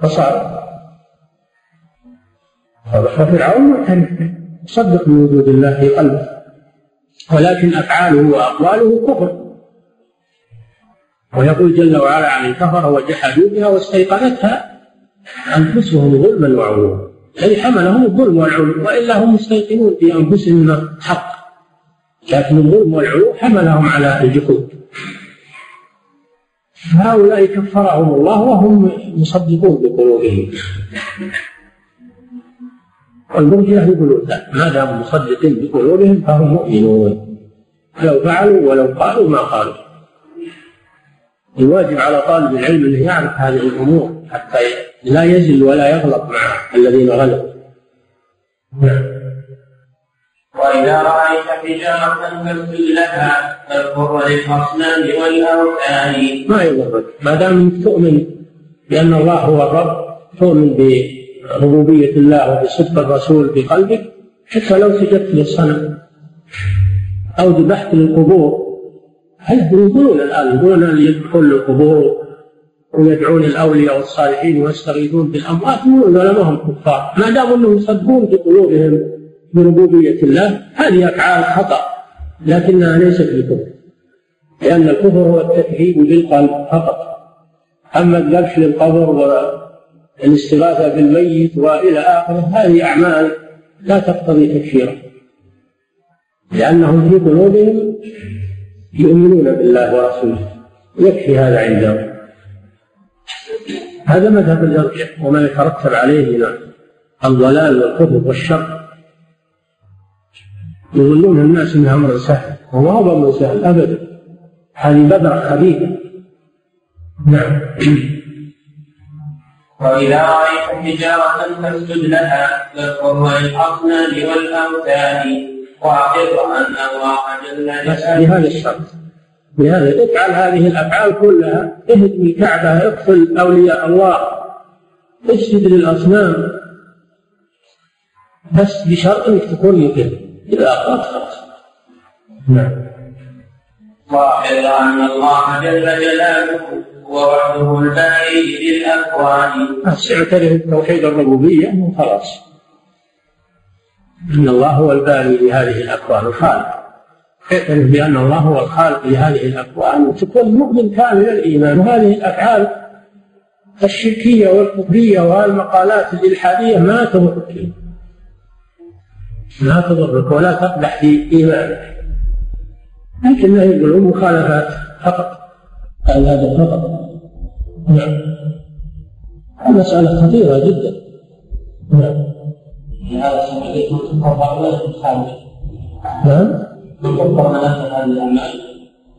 فصار ففرعون معترف صدق بوجود الله في قلبه، ولكن أفعاله وأقواله كفر. ويقول جل وعلا عن الكفر: وجحدوا بها واستيقنتها أنفسهم ظلما وعلوا. أي حملهم الظلم والعلو، وإلا هم مستيقنون في أنفسهم الحق، لكن الظلم والعلو حملهم على الجحود. هؤلاء كفرهم الله وهم مصدقون بقلوبهم. والمرجئة يقولون: لا، ما دام مصدقين بقلوبهم فهم مؤمنون، لو فعلوا ولو قالوا ما قالوا. الواجب على طالب العلم أن يعرف هذه الأمور حتى لا يزل ولا يغلط مع الذين غلطوا. وإذا رأيت حجارة فاذكر لها، فاذكر للأصنام والأوثان. ما يضرك ما دام تؤمن بأن الله هو الرب، تؤمن بربوبية الله وبصدق الرسول بقلبك، حتى لو سجدت للصنم أو ذبحت للقبور. هل يقولون الآن يقولون أن يدخل القبور ويدعون الأولياء والصالحين ويستغيثون بالأموات؟ ظلمهم كفار ما داموا أنهم يصدقون بقلوبهم بربوبية الله. هذه أفعال خطأ لكنها ليست بكفر، لأن الكفر هو التكذيب بالقلب فقط. أما الذبح للقبر والاستغاثة بالميت وإلى آخره هذه أعمال لا تقتضي تكفيرا، لأنهم في قلوبهم يؤمنون بالله ورسوله، يكفي هذا عندهم. هذا مذهب الأرجح، وما يترتب عليه من الضلال والكفر والشر. يظنون الناس أنه أمر سهل، وما هو أمر سهل أبدا، هذه بذرة خبيثة. نعم. وإذا رأيت حجارة فاسجد لها، فاذكر الأصنام والأوثان. بس بهذا الشرط، بهذا افعل هذه الافعال كلها: اهد الكعبه، اقتل اولياء الله، اسجد للاصنام، بس بشرط انك تكون يقين. اذا اقرت خلاص. نعم. واعلم ان الله جل جلاله هو وحده البارئ للاكوان. بس اعترف بتوحيد الربوبيه خلاص، إن الله هو الباري لهذه الأكوان الخالق. اعترف بأن الله هو الخالق لهذه الأكوان وتكون مؤمن كامل الإيمان. وهذه الأفعال الشركية والكفرية والمقالات الإلحادية ما تضرك، ما تضرك ولا تقدح في إيمانك، لكنها يقولون مخالفات فقط. هذا فقط. نعم. المسألة خطيرة جدا. نعم. هذا الشيء من تقرر ولا يكون خارج. نعم. من تقرر من أثر هذه الأعمال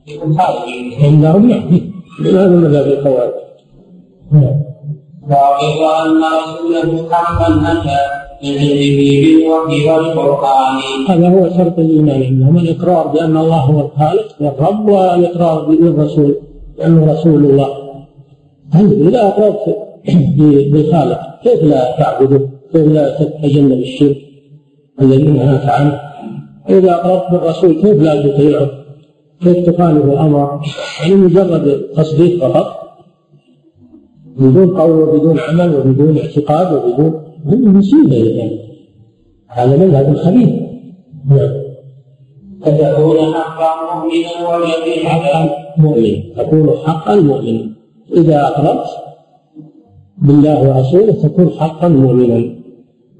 يكون خارج. إنهم يحبي. هذا ماذا في الخوارج. نعم. وأقر أن رسوله حقا أتى من علمه بالوحي والقرآن. هذا هو شرط الإيمان عندهم: الإقرار بأن الله هو الخالق والرب، والإقرار بالرسول لأنه رسول الله. هل إذا أقررت بالخالق كيف لا تعبده؟ كيف لا تتجنب الشرك الذي نهاك عنه؟ إذا أقررت بالرسول كيف لا تطيعه؟ كيف تخالف أمره؟ يعني مجرد تصديق فقط بدون قول وبدون عمل وبدون اعتقاد وبدون من مصيبة يعني. هذا مذهب خبيث. نعم. فتكون حقا مؤمنا ويقينا. حقا مؤمنا تكون حقا مؤمنا إذا أقررت بالله ورسوله، تكون حقا مؤمنا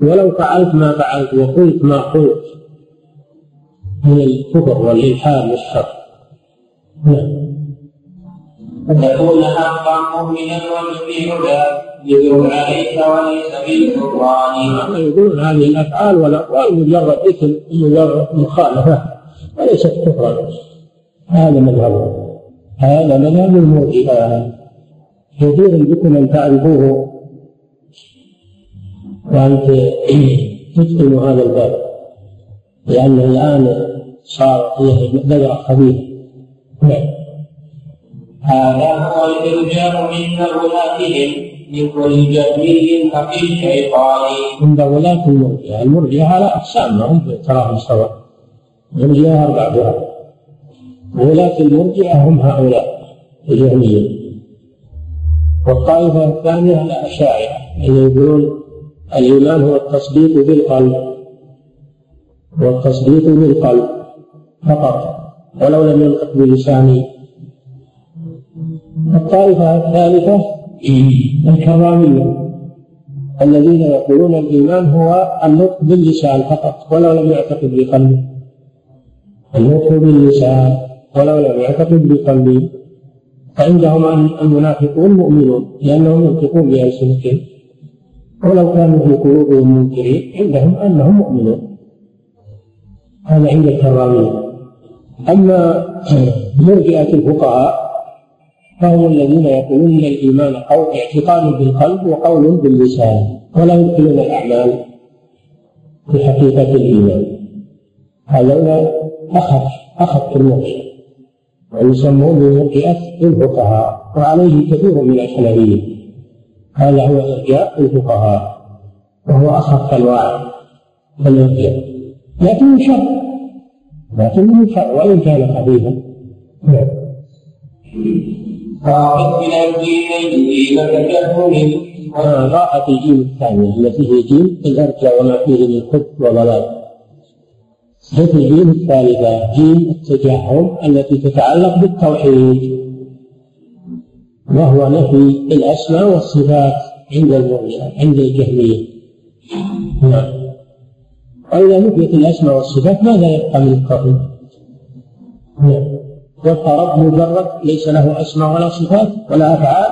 ولو فعلت ما فعلت وقلت ما قلت. من الكفر والإلحاد والشر. أن تكون حقا مؤمنا ومثله ذلك يدل عليك وليس بالكفران. يقولون هذه الأفعال والأقوال مجرد إثم مجرد مخالفة وليست كفرا. هذا مذهب هذا مذهب المرجئة. يجوز بكم أن تعرفوه وأن تدخلوا هذا الباب، لأنه الآن صار فيه بدعة خبيثة. هذا هو الإرجاء من غلاتهم من كل جميل ففي الشيطان. عند غلاة المرجئة، المرجئة على أقسام لهم تراهم سواء، المرجئة أربع درجات. غلاة المرجئة هم هؤلاء الجهمية، والطائفة الثانية الأشاعرة اللي يقولون الإيمان هو التصديق بالقلب، والتصديق بالقلب فقط ولو لم ينطق بلسانه. الطائفة الثالثة الكرامية الذين يقولون الإيمان هو النطق باللسان فقط ولو لم يعتقد بقلبه، النطق باللسان ولو لم يعتقد بقلبه. فعندهم المنافقون مؤمنون لأنهم ينطقون بألسنتهم ولو كانوا في قلوبهم منكرين، عندهم أنهم مؤمنون. هذا عند الكرامية. أما مرجئة الفقهاء فهم الذين يقولون الإيمان قول اعتقاد بالقلب وقول باللسان، ولا يمكنون الأعمال في حقيقة الإيمان. هؤلاء أخف أخف في المرجئة ويسمون بمرجئة الفقهاء، وعليه كثير من الحنابلة. هذا هو إرجاء الفقهاء وهو أخف الواعي المرجئة، لكن شر لكن شر وإن كان خبيثا. ضاقت من الجيل جيل تكهل. ضاقت الجيل الثانية التي هي جيل الإرجاء وما فيه من الكفر وضلال. هذه الجيل الثالثة جيل التجهم التي تتعلق بالتوحيد، وهو نفي الأسماء والصفات عند المرجئة عند الجهمية. نعم. وإذا نفيت الأسماء والصفات ماذا يبقى من الكفر؟ نعم. يبقى رب مجرد ليس له أسماء ولا صفات ولا أفعال.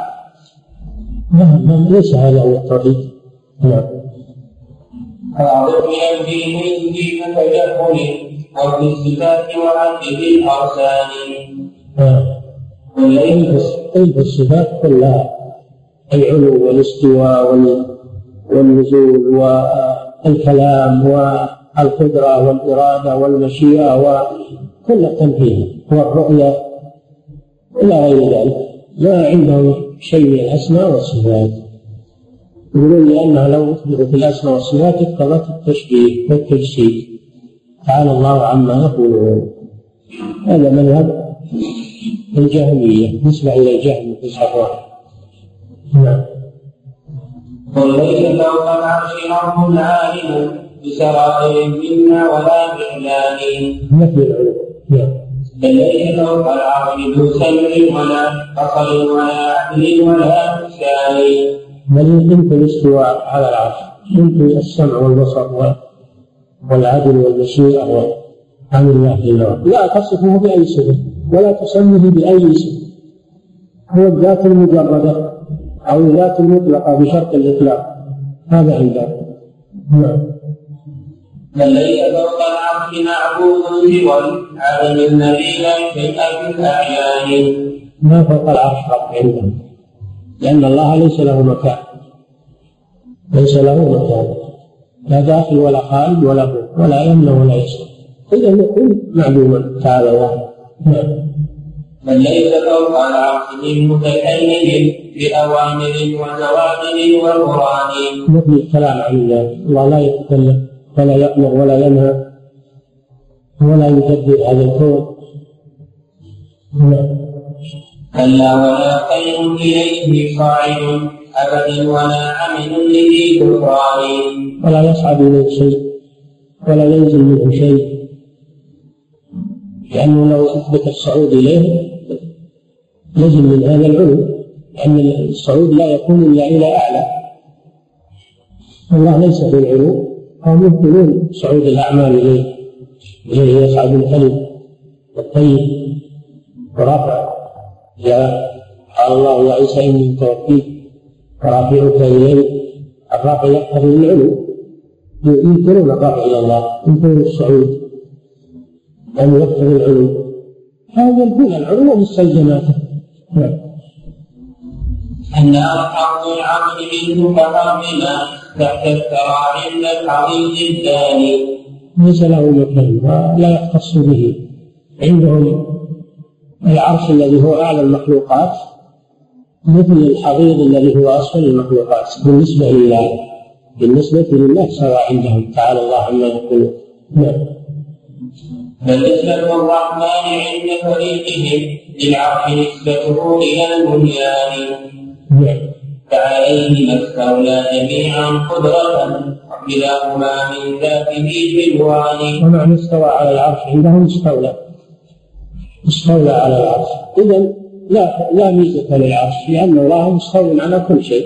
نعم. ليس هذا هو التوحيد. نعم. فأعرض من الدين الدين تجهل وفي الصفات وعده الأرسال. ألبس الصفات كلها، العلو والاستواء والنزول والكلام والقدرة والإرادة والمشيئة وكل التنفيذ والرؤية إلى غير ذلك، لا عندهم شيء من الأسماء والصفات. يقولون لأنها لو أثبتت في الأسماء والصفات اقتضت التشبيه والتجسيد، تعالى الله عما يقولون. هذا مذهب الجهمية نسبة إلى الجهم في الصفوان. نعم. قل ليس فوق العرش رب عالم بسرائر منا ولا بإعلان. نفي العلو. نعم. بل ليس فوق العرش ذو سمع ولا بصر ولا عقل ولا لسان. بل انت الاستواء على العرش، انت السمع والبصر والعدل والمشيئة عن الله لله، لا تصفه بأي صفة ولا تسميه بأي اسم. هو الذات المجردة أو الذات المطلقة بشرط الإطلاق. هذا عندنا. نعم. بل ليس فوق العرش معبود سوى عدم الذي لا شيء في الأعيان. ما فوق العرش رب عندهم، لأن الله ليس له مكان، ليس له مكان، لا داخل ولا خارج ولا بر ولا يمنى ولا يسر، إذا يكون معلوما تعالى الله. نعم. من ليس فوق العرش من متكلم بأوامر ونوامر والقرآن. نفي الكلام عن الله، الله لا يتكلم ولا يأمر ولا ينهى ولا يدبر هذا الكون. نعم. كلا ولا خير إليه صاعد أبدا ولا عمل لذي كفران. ولا يصعد إليه شيء ولا ينزل منه شيء، لأنه لو أثبت الصعود إليه نزل من هذا العلو، لأن الصعود لا يكون إلا إلى أعلى. الله ليس في العلو، هم يمكنون صعود الأعمال إليه، إليه يصعد الكلم والطيب ورفع. جاء قال الله يا عيسى إني متوفيك ورافعك إليه. الرافع يقتضي العلو، ينكرون الرافع إلى الله، ينكرون الصعود أن يقتضي العلو. هذا البنى العلو بالسينات. النار حوض العمل منه كرامنا تحت الثرى عند الحضيض الثاني. ليس له مكان ولا يختص به. عندهم العرش الذي هو أعلى المخلوقات مثل الحضيض الذي هو أسفل المخلوقات بالنسبة لله، بالنسبة لله سواء عندهم، تعالى الله عما يقولون. بل نسبة الرحمن عند فريقهم للعرش نسبته إلى البنيان، فعليه مستولى جميعا قدرة كلاهما من ذاته بالوان. ومعنى استوى على العرش عندهم استولى، استولى على العرش. إذن لا لا ميزة للعرش لأن الله مستول على كل شيء،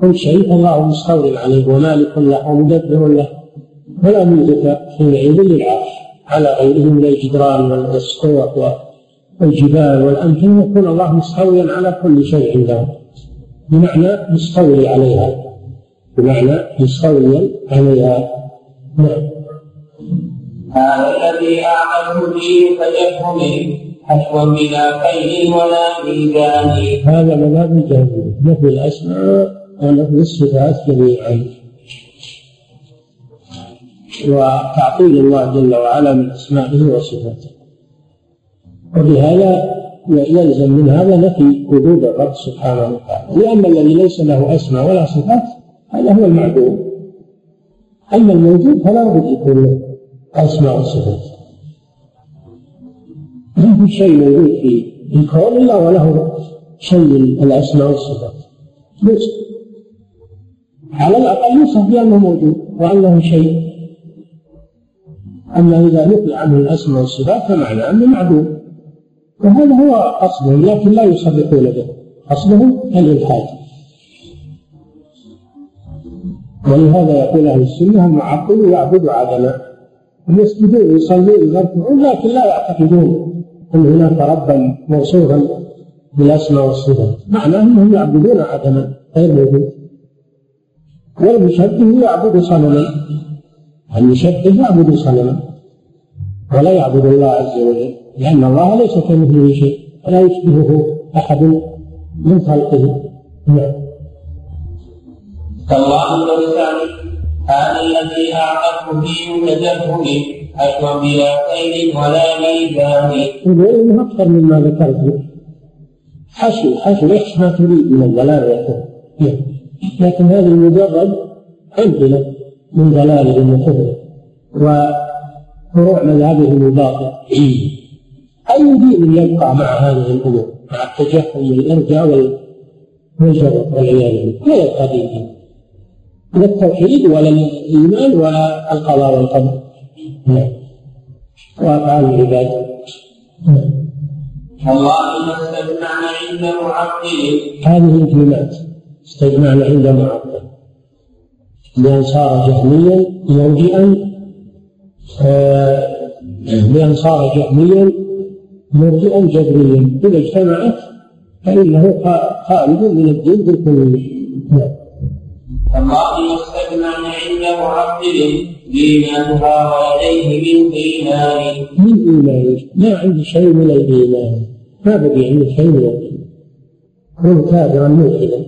كل شيء الله مستول عليه ومالك له ومدبر له، ولا ميزة حينئذ للعرش على غيره من الجدران والسقوط والجبال والأمثال، يكون الله مستولا على كل شيء عنده، بمعنى مستول عليها، بمعنى مستولا عليها. هذا الذي أعمله به فيفهمه حسوا بلا كيل ولا ميزان. هذا مذهب الجهمية، نفي الأسماء ونفي الصفات جميعا، وتعطيل الله جل وعلا من أسمائه وصفاته، وبهذا يلزم من هذا نفي وجود الرب سبحانه وتعالى، لأن الذي ليس له أسماء ولا صفات هذا هو المعدوم، أما الموجود فلا بد يكون له أسماء وصفات. ما في شيء موجود في الكون إلا وله شيء الأسماء والصفات، على الأقل يوصف بأنه موجود وأنه شيء. أما إذا نفي عنه الأسماء والصفات فمعنى أنه معدوم، وهذا هو أصلهم، لكن لا يصدقون به، أصلهم الإلحاد. ولهذا يقول أهل السنة المعطل يعبد عدما، يسجدون يصلون يركعون لكن لا يعتقدون أن هناك ربا موصوفا بالأسماء والصفات، معناه أنهم يعبدون عدما غير موجود. والمشبه يعبد صنما، المشبه يعبد صنما ولا يعبد الله عز وجل، لأن الله ليس كمثله شيء ولا يشبهه أحد من خلقه. فالله الرسالي هذا الذي أعرفه به تجهله أشوى بلا خير ولا ميزان. يقولون أكثر مما ذكرته، حشو حشو إحش ما تريد من الضلال، لكن هذه مجرد أمثلة من ضلالهم وكفرهم وفروع مذهبهم الباطل. أي دين يبقى مع هذه الأمور، مع التجهل والإرجاء والجبر والعياذ بالله؟ لا يبقى دين لا التوحيد ولا الإيمان ولا القضاء والقدر وأفعال العباد. اللهم استجمعنا عند معطل، هذه الكلمات استجمعنا عند معطل، لأن صار جهميا مرجئا، لأن صار جهميا مرجئا جبريا، إذا اجتمعت فإنه خارج من الدين بالكلية. اللهم استجمعنا عند معطل دينها ويديه من إيمان. من إيمان ما عندي شيء من الإيمان، ما بدي عندي شيء من الإيمان، كن كافرا ملحدا.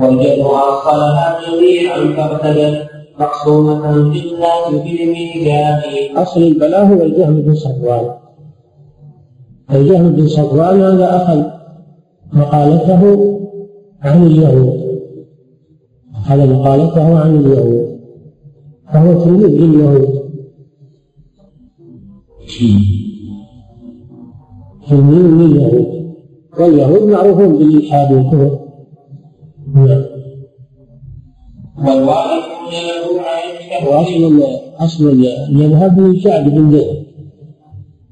وجدها صلها جميعا فارتدت مقصومة في الناس في الميزان. أصل البلاء هو الجهم بن صفوان، الجهم بن صفوان هذا أخذ مقالته عن اليهود، هذا مقالته عن اليهود، فهو تلميذ لليهود، تلميذ لليهود، واليهود معروفون بالإلحاد والكفر. وأصل المذهب من الجعد بن درهم،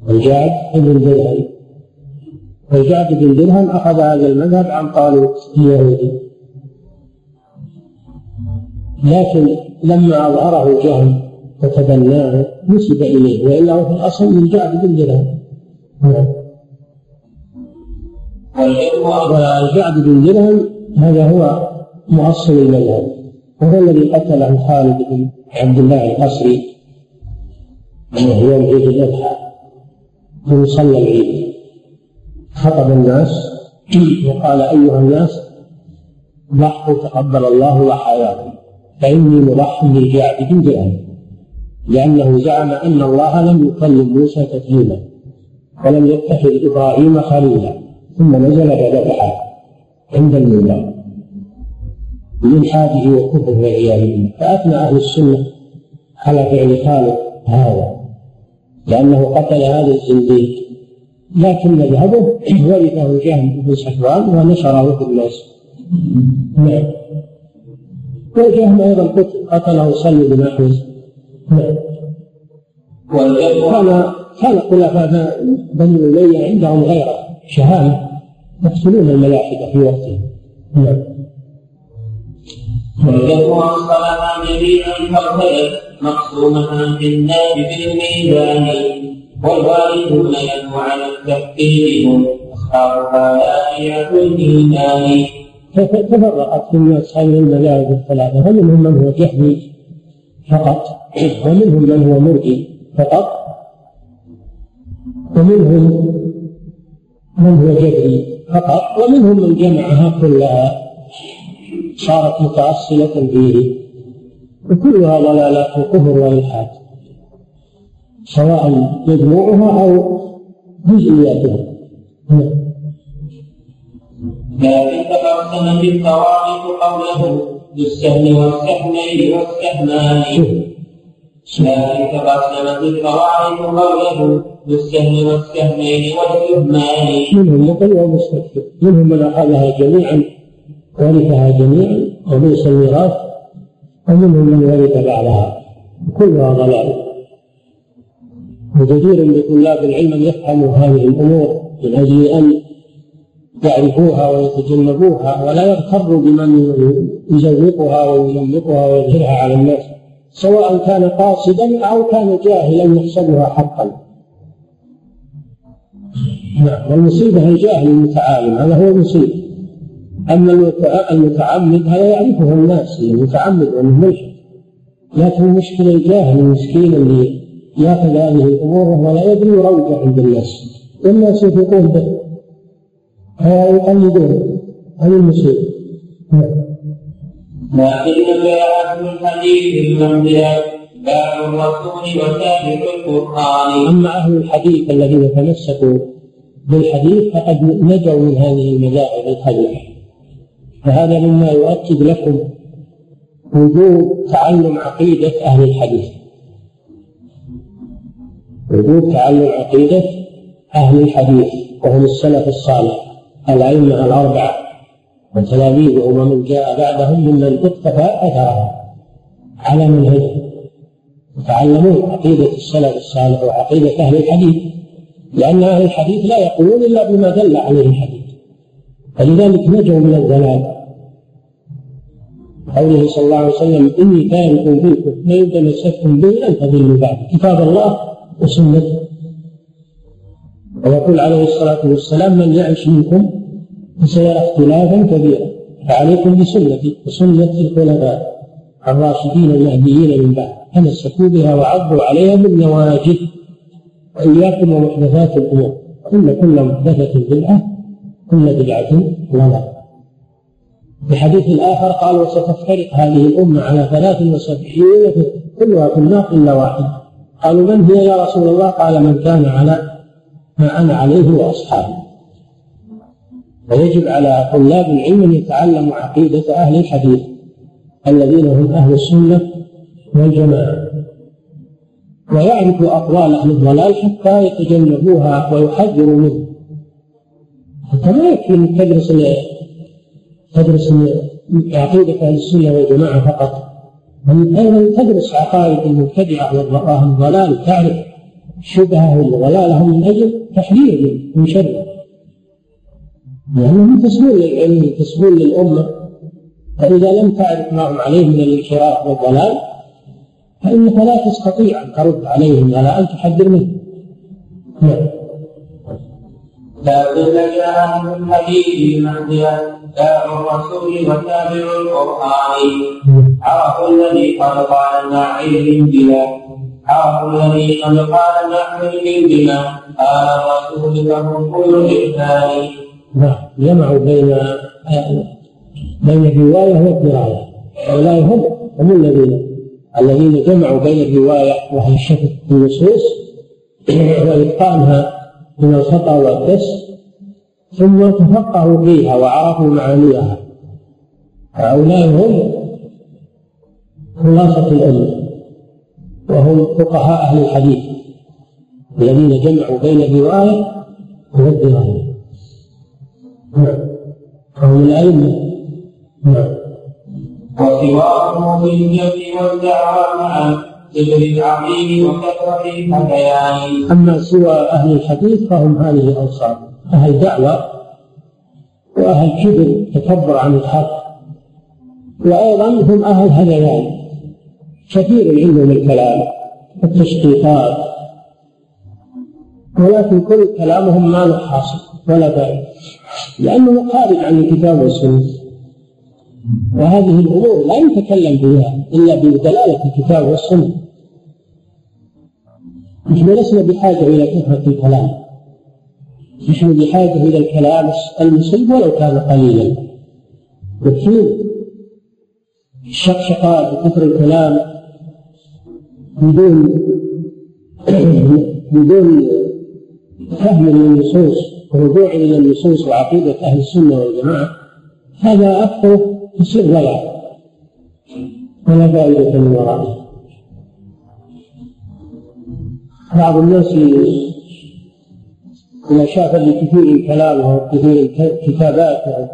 الجعد بن درهم، والجعد بن درهم أخذ هذا المذهب عن طالوت اليهودي، لكن لما أظهره جهم وتبناه نسب إليه، وإلا هو في الأصل من جعد بن درهم. والجعد بن درهم هذا هو مؤصل المذهب، وهو الذي قتله خالد بن عبد الله القصري يوم عيد الأضحى من صلى العيد، خطب الناس وقال: أيها الناس، ضحوا تقبل الله ضحاياكم، فإني مضح بالجعد بن درهم، لأنه زعم أن الله لم يكلم موسى تكليما ولم يتخذ إبراهيم خليلا، ثم نزل بذبحه عند المنبر من حاجه وكفره والعياذ بالله. فأثنى أهل السنة على فعل خالد هذا لأنه قتل هذا الزنديق، لكن مذهبه ورثه جهم بن صفوان ونشره في الناس. نعم. وجهم أيضا قتل قتله صلي بن أحوز. كان كان خلفاء بني أمية عندهم غيره شهامة، يقتلون الملاحدة في وقته. نعم. والجهر عن صلاها جميعا فارتدت مقسومة في النار بالميزان، والوالدون ينهوا عن التفكير، أصحابها آية الإيمان. تفرقت في الناس هذه المذاهب الثلاثة، ومنهم من هو جهمي فقط، ومنهم من هو مرجئ فقط، ومنهم من هو جبري فقط، ومنهم من جمعها كلها صارت متأصلة به، وكلها ضلالات وكفر وإلحاد، سواء مجموعها أو جزئياتها. لكن تفرسن بالطوائف قوله بالسهل والسهمين والسهمان. لكن تقسمت القواعد قوله بالسهم والسهمين والسهمان. منهم مقل ومستكبر، منهم من أخذها جميعا ورثها جميعا وليس الميراث، ومنهم من ورث بعضها، كلها ضلال. وجدير بطلاب العلم أن يفهموا هذه الأمور من أجل أن يعرفوها ويتجنبوها، ولا يغتروا بمن يزوقها ويلمقها ويظهرها على الناس، سواء كان قاصدا أو كان جاهلا يحسبها حقا. نعم. والمصيبة هي جاهل المتعالم، هذا هو المصيبة. أما المتعمد هذا يعرفه الناس، المتعمد والملحد، لكن المشكلة الجاهل المسكين اللي يأخذ هذه الأمور ولا يدري روجه عند الناس، والناس يثقون به ويقلدونه، هذه المصيبة. نعم. لكن جاء أهل الحديث المنزلة باب الرسول وسابق القرآن. أما أهل الحديث الذين تمسكوا بالحديث فقد نجوا من هذه المذاهب الخبيثة، فهذا مما يؤكد لكم وجوب تعلم عقيدة أهل الحديث، وجوب تعلم عقيدة أهل الحديث وهم السلف الصالح الأئمة الأربعة وتلاميذه ومن جاء بعدهم ممن اقتفى أثرهم على منهجهم، يتعلمون عقيدة السلف الصالح وعقيدة أهل الحديث، لأن أهل الحديث لا يقولون إلا بما دل عليه الحديث، فلذلك نجوا من الضلال. قوله صلى الله عليه وسلم: إني تارك فيكم ما إن تمسكتم به أن تضلوا بعد، كتاب الله وسنته. ويقول عليه الصلاة والسلام: من يعش منكم فسيرى اختلافا كبيرا، فعليكم بسنتي وسنة الخلفاء الراشدين المهديين من بعد، تمسكوا بها وعضوا عليها بالنواجذ، وإياكم ومحدثات الأمور، كل كل محدثة بدعة، كل بدعة ضلالة. في حديث آخر قال: وستفترق هذه الأمة على ثلاث وسبعين فرقة كلها في النار إلا واحدة. قالوا: من هي يا رسول الله؟ قال: من كان على ما أنا عليه وأصحابي. ويجب على طلاب العلم أن يتعلموا عقيدة أهل الحديث الذين هم أهل السنة والجماعة، ويعرفوا أقوال أهل الضلال حتى يتجنبوها ويحذروا منها. حتى ما يكفي أن تدرس تدرس عقيدة أهل السنة والجماعة فقط، بل أيضا تدرس عقائد المبتدعة والأهل الضلال، تعرف شبههم وضلالهم من أجل تحذيرهم من شرهم، لأنهم تسهول للعلم تسهول للأمة. فإذا لم تعرف ما هم عليه من الانحراف والضلال فإنك لا تستطيع أن ترد عليهم ولا أن تحذر منهم. نعم. لا بد جاء من حديث المهدية تابع الرسول وتابع القرآن عرفوا الذي قد قال نعيم بلا عرفوا الذي قد قال نعيم بلا قال الرسول فهم كل إحسان. نعم. جمعوا بين بين الرواية والدراية. أولئك هم هم الذين الذين جمعوا بين الرواية وهي الشك في النصوص وإتقانها من الخطأ والدس، ثم تفقهوا فيها وعرفوا معانيها. هؤلاء هم خلاصة الأمة وهم فقهاء أهل الحديث الذين جمعوا بين الرواية والدراية. فهم الأئمة. نعم. وسواهم في الجد والدعوى معا سجر العقيم وكثرة الفتيان. أما سوى أهل الحديث فهم هذه الأوصاف: أهل دعوة، وأهل كبر تكبر عن الحق، وأيضا هم أهل هذيان كثير عندهم الكلام والتشقيقات، ولكن كل كلامهم ما له حاصل ولا فائدة لأنه خارج عن الكتاب والسنة، وهذه الأمور لا يتكلم بها إلا بدلالة الكتاب والسنة. نحن لسنا بحاجة إلى كثرة الكلام، نحن بحاجة إلى الكلام المصيب ولو كان قليلا. وكثير الشقشقات وكثر الكلام بدون بدون فهم للنصوص ورجوع إلى النصوص وعقيدة أهل السنة والجماعة، هذا أكثر تصير ولا ولا فائدة من ورائه. بعض الناس إذا شاف لكثير كلامه وكثير كتاباته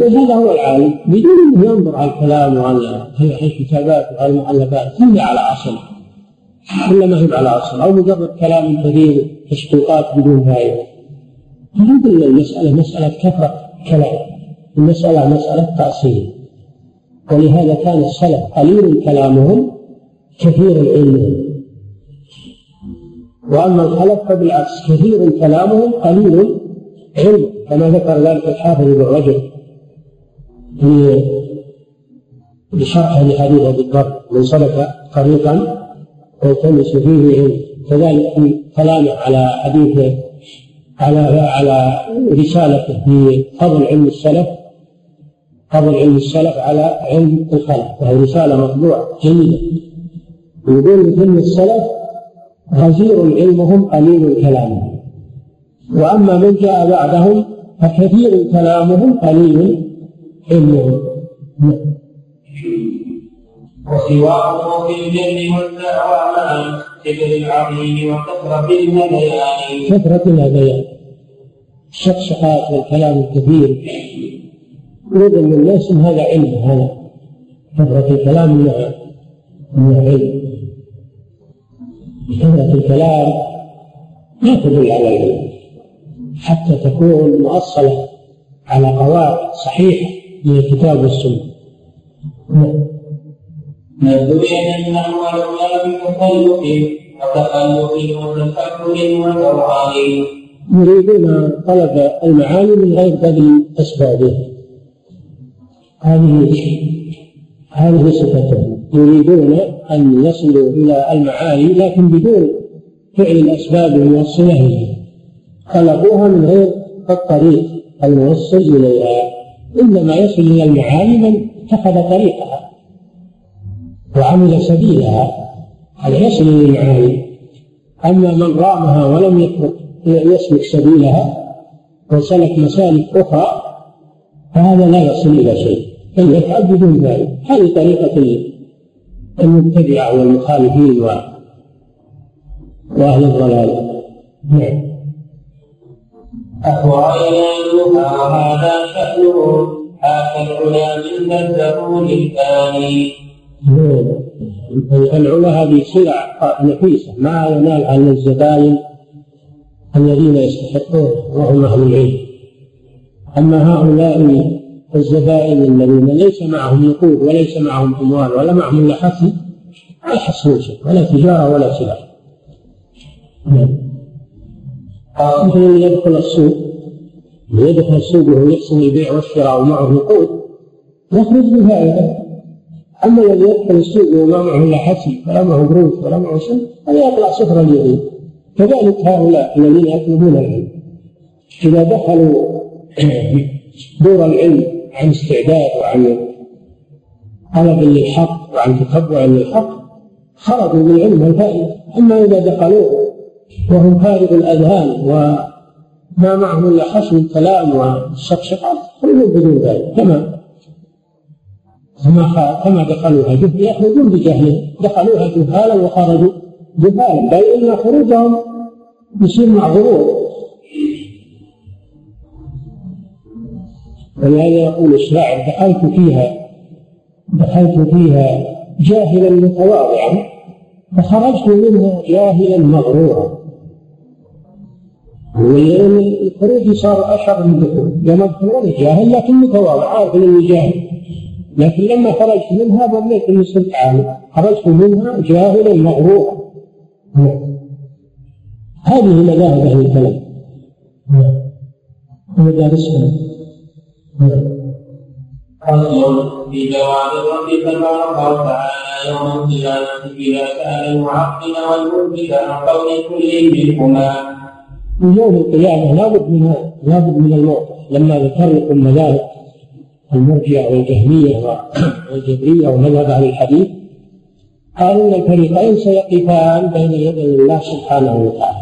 هذا هو العالم، بدون أن ينظر على الكلام وعلى الكتابات وعلى المؤلفات إلا على أصله إلا ما هو على أصله، أو مجرد كلام كثير تشقيقات بدون فائدة. تريد المسألة مسألة كثرة كلام، المسألة مسألة تأصيل. ولهذا كان السلف قليل كلامهم كثير علمهم، وأما الخلف فبالعكس كثير كلامهم قليل علم، كما ذكر ذلك الحافظ ابن رجب بشرح لحديث أبي الدرداء: من سلك طريقا يلتمس فيه علم. كذلك في كلامه على حديث على على رسالته بفضل علم السلف فضل علم السلف على علم الخلف، وهي رسالة مطبوعة جميلة، يقول: علم السلف غزير علمهم قليل كلامهم، وأما من جاء بعدهم فكثير كلامهم قليل علمهم. وسواهم في الجن والدعوى معا سجر العظيم وكثرة الهذيان. كثرة الهذيان، الشقشقات والكلام الكثير، يظن من الناس هذا علم، هذا كثرة الكلام من العلم. كثرة الكلام لا تدل على العلم حتى تكون مؤصلة على قواعد صحيحة من الكتاب والسنة. نبدأ منه ولولا بتخلق وتخلق وتفكر وتوعي. يريدون طلب المعاني من غير بذل أسبابه، هذه هذه صفتهم، يريدون أن يصلوا إلى المعاني لكن بدون فعل الأسباب الموصلة إليها، خلقوها من غير الطريق الموصل إليها. إنما يصل إلى المعاني من اتخذ طريقها وعمل سبيلها، هذا يصل للمعاني. أما من رامها ولم يسلك سبيلها وسلك مسالك أخرى فهذا لا يصل إلى شيء، بل يتعب بدون ذلك. هذه طريقة المبتدعة والمخالفين وأهل الضلال. نعم. أهواءنا يلوها وهذا شأنه حاكى العلا من الزرور الثاني. العلا هذه سلع نفيسة ما ينال عن الزبائن الذين يستحقون وهم أهل العلم. أما هؤلاء الزبائن الذين ليس معهم نقود وليس معهم أموال ولا معهم لحفل لا يحصل شيء ولا تجارة ولا سلاح. مثل اللي يدخل السوق اللي يدخل السوق وهو يحسن البيع والشراء ومعه نقود يخرج بفائدة. أما الذي يدخل السوق وما معه إلا حسي ولا معه قروش ولا معه شيء هذا يطلع صفر اليمين. كذلك هؤلاء الذين يطلبون العلم إذا دخلوا دور العلم عن استعداد وعن طلب للحق وعن تتبع للحق خرجوا بالعلم والفائدة. أما إذا دخلوه وهم فارغ الأذهان وما معهم إلا حشو الكلام والشقشقات خرجوا بدون ذلك كما كما دخلوها جهل يخرجون بجهلهم. دخلوها جهالا وخرجوا جهالا بل إن خروجهم يصير مع غرور. ولهذا يقول الشاعر دخلت فيها دخلت فيها جاهلا متواضعا فخرجت منها جاهلا مغرورا. والخروج صار اشهر من الدخول لما الخروج جاهل لكن متواضع عارف اني جاهل، لكن لما خرجت منها ظنيت اني صرت عالم. خرجت منها جاهلا مغرورا. هذه مذاهب اهل الكلام ومدارسهم. فصل في جواب الرب تبارك وتعالى يوم القيامة إذا سأل المعقل والمنكر عن قول كل منهما. من يوم القيامة لابد من لابد من الموقف لما يفرق المذاهب المرجئة والجهمية والجبرية ومذهب أهل الحديث. قالوا أن الفريقين سيقفان بين يدي الله سبحانه وتعالى.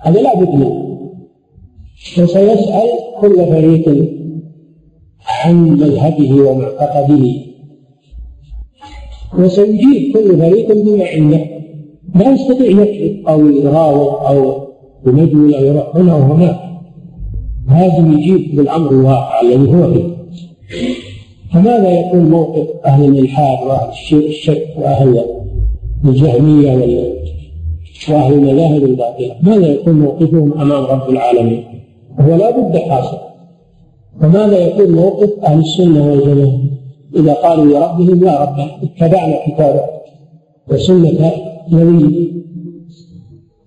هذا لابد منه. وسيسأل كل فريق عن مذهبه ومعتقده وسيجيب كل فريق بما عنده. لا يستطيع يكذب او يراوغ او يمجل او يروح هنا وهناك، لازم يجيب بالامر الواقع الذي هو فيه. فماذا يكون موقف اهل الالحاد واهل الشك واهل الجهميه واهل المذاهب الباطله؟ ماذا يكون موقفهم امام رب العالمين؟ هو لا بد حاصل. فماذا يكون موقف أهل السنة والجماعة إذا قالوا لربهم يا ربنا اتبعنا كتابك وسنة نبيك،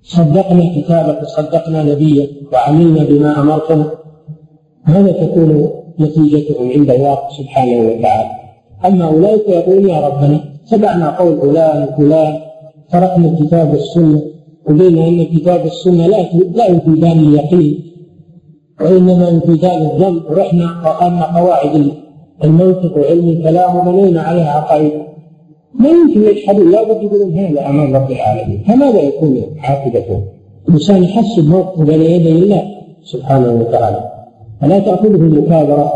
صدقنا كتابك وصدقنا نبيك وعملنا بما أمرتنا؟ هذا تكون نتيجتهم عند الله سبحانه وتعالى. أما أولئك يقولون يا ربنا تبعنا قول فلان وفلان تركنا كتاب السنة وقلنا أن كتاب السنة لا يفيدان اليقين وإنما انفذان الذنب، ورحنا وقمنا قواعد المنطق وعلم الكلام وبنينا عليها عقائد. لا يمكن يجحدون، لا بد يقولون هذا أمام رب العالمين. فماذا يكون عاقبته؟ الإنسان يحسب موقفه بين يدي الله سبحانه وتعالى، فلا تأخذه المكابرة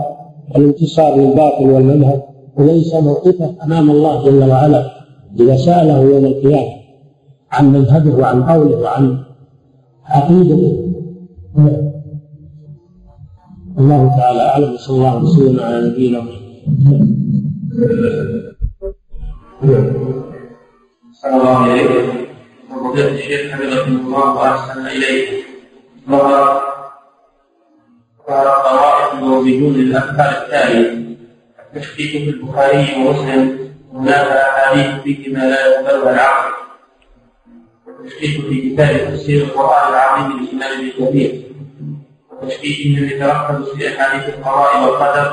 والانتصار للباطل والمذهب، وليس موقفه أمام الله جل وعلا إذا سأله يوم القيامة عن مذهبه وعن قوله وعن عقيدته. الله تعالى أعلم، صلى الله عليه وسلم على نبينا. السلام عليكم. وفضيلة الشيخ حفظكم الله وأحسن إليكم. ظهر طوائف الموضعون للأفكار التالية: التشكيك في البخاري ومسلم هناك أحاديث فيهما لا يقبلها العقل، والتشكيك في كتاب تفسير القرآن العظيم للإمام ابن كثير، والتشكيك الذي تركز في احاديث القضاء والقدر،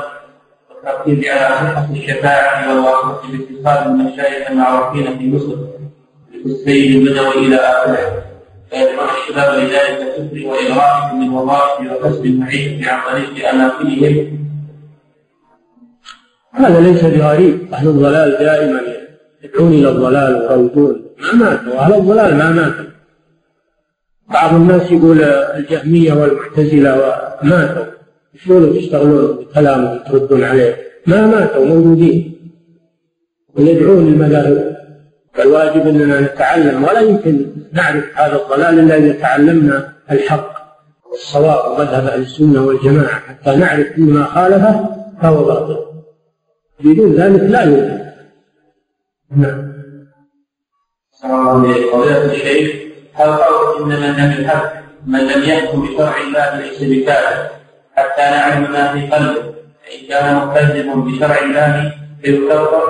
والتركيز على صحه الشفاعه والواسطه باتصال المشايخ المعروفين في مصر السيد البدوي الى اخره، فيدعون الشباب لذلك الكفر وادراكهم من وظائف وكسب المعيشه عن طريق اماكنهم. هذا ليس بغريب، اهل الضلال دائما يدعون الى الضلال ويروجون ما ماتوا، واهل الضلال ما ماتوا. بعض الناس يقول الجهمية والمعتزلة ماتوا، يشتغلون يشتغلون بالكلام ويتردون عليه، ما ماتوا موجودين ويدعون المذاهب. فالواجب أننا نتعلم، ولا يمكن نعرف هذا الضلال إلا إذا تعلمنا الحق والصواب ومذهب أهل السنة والجماعة حتى نعرف مما خالفه فهو باطل، بدون ذلك لا يمكن. نعم. السلام عليكم. قضية الشيخ: هل قول إن من لم يحكم من لم يحكم بشرع الله ليس بكافر حتى نعلم ما في قلبه؟ فإن كان مكذب بشرع الله فيكفر،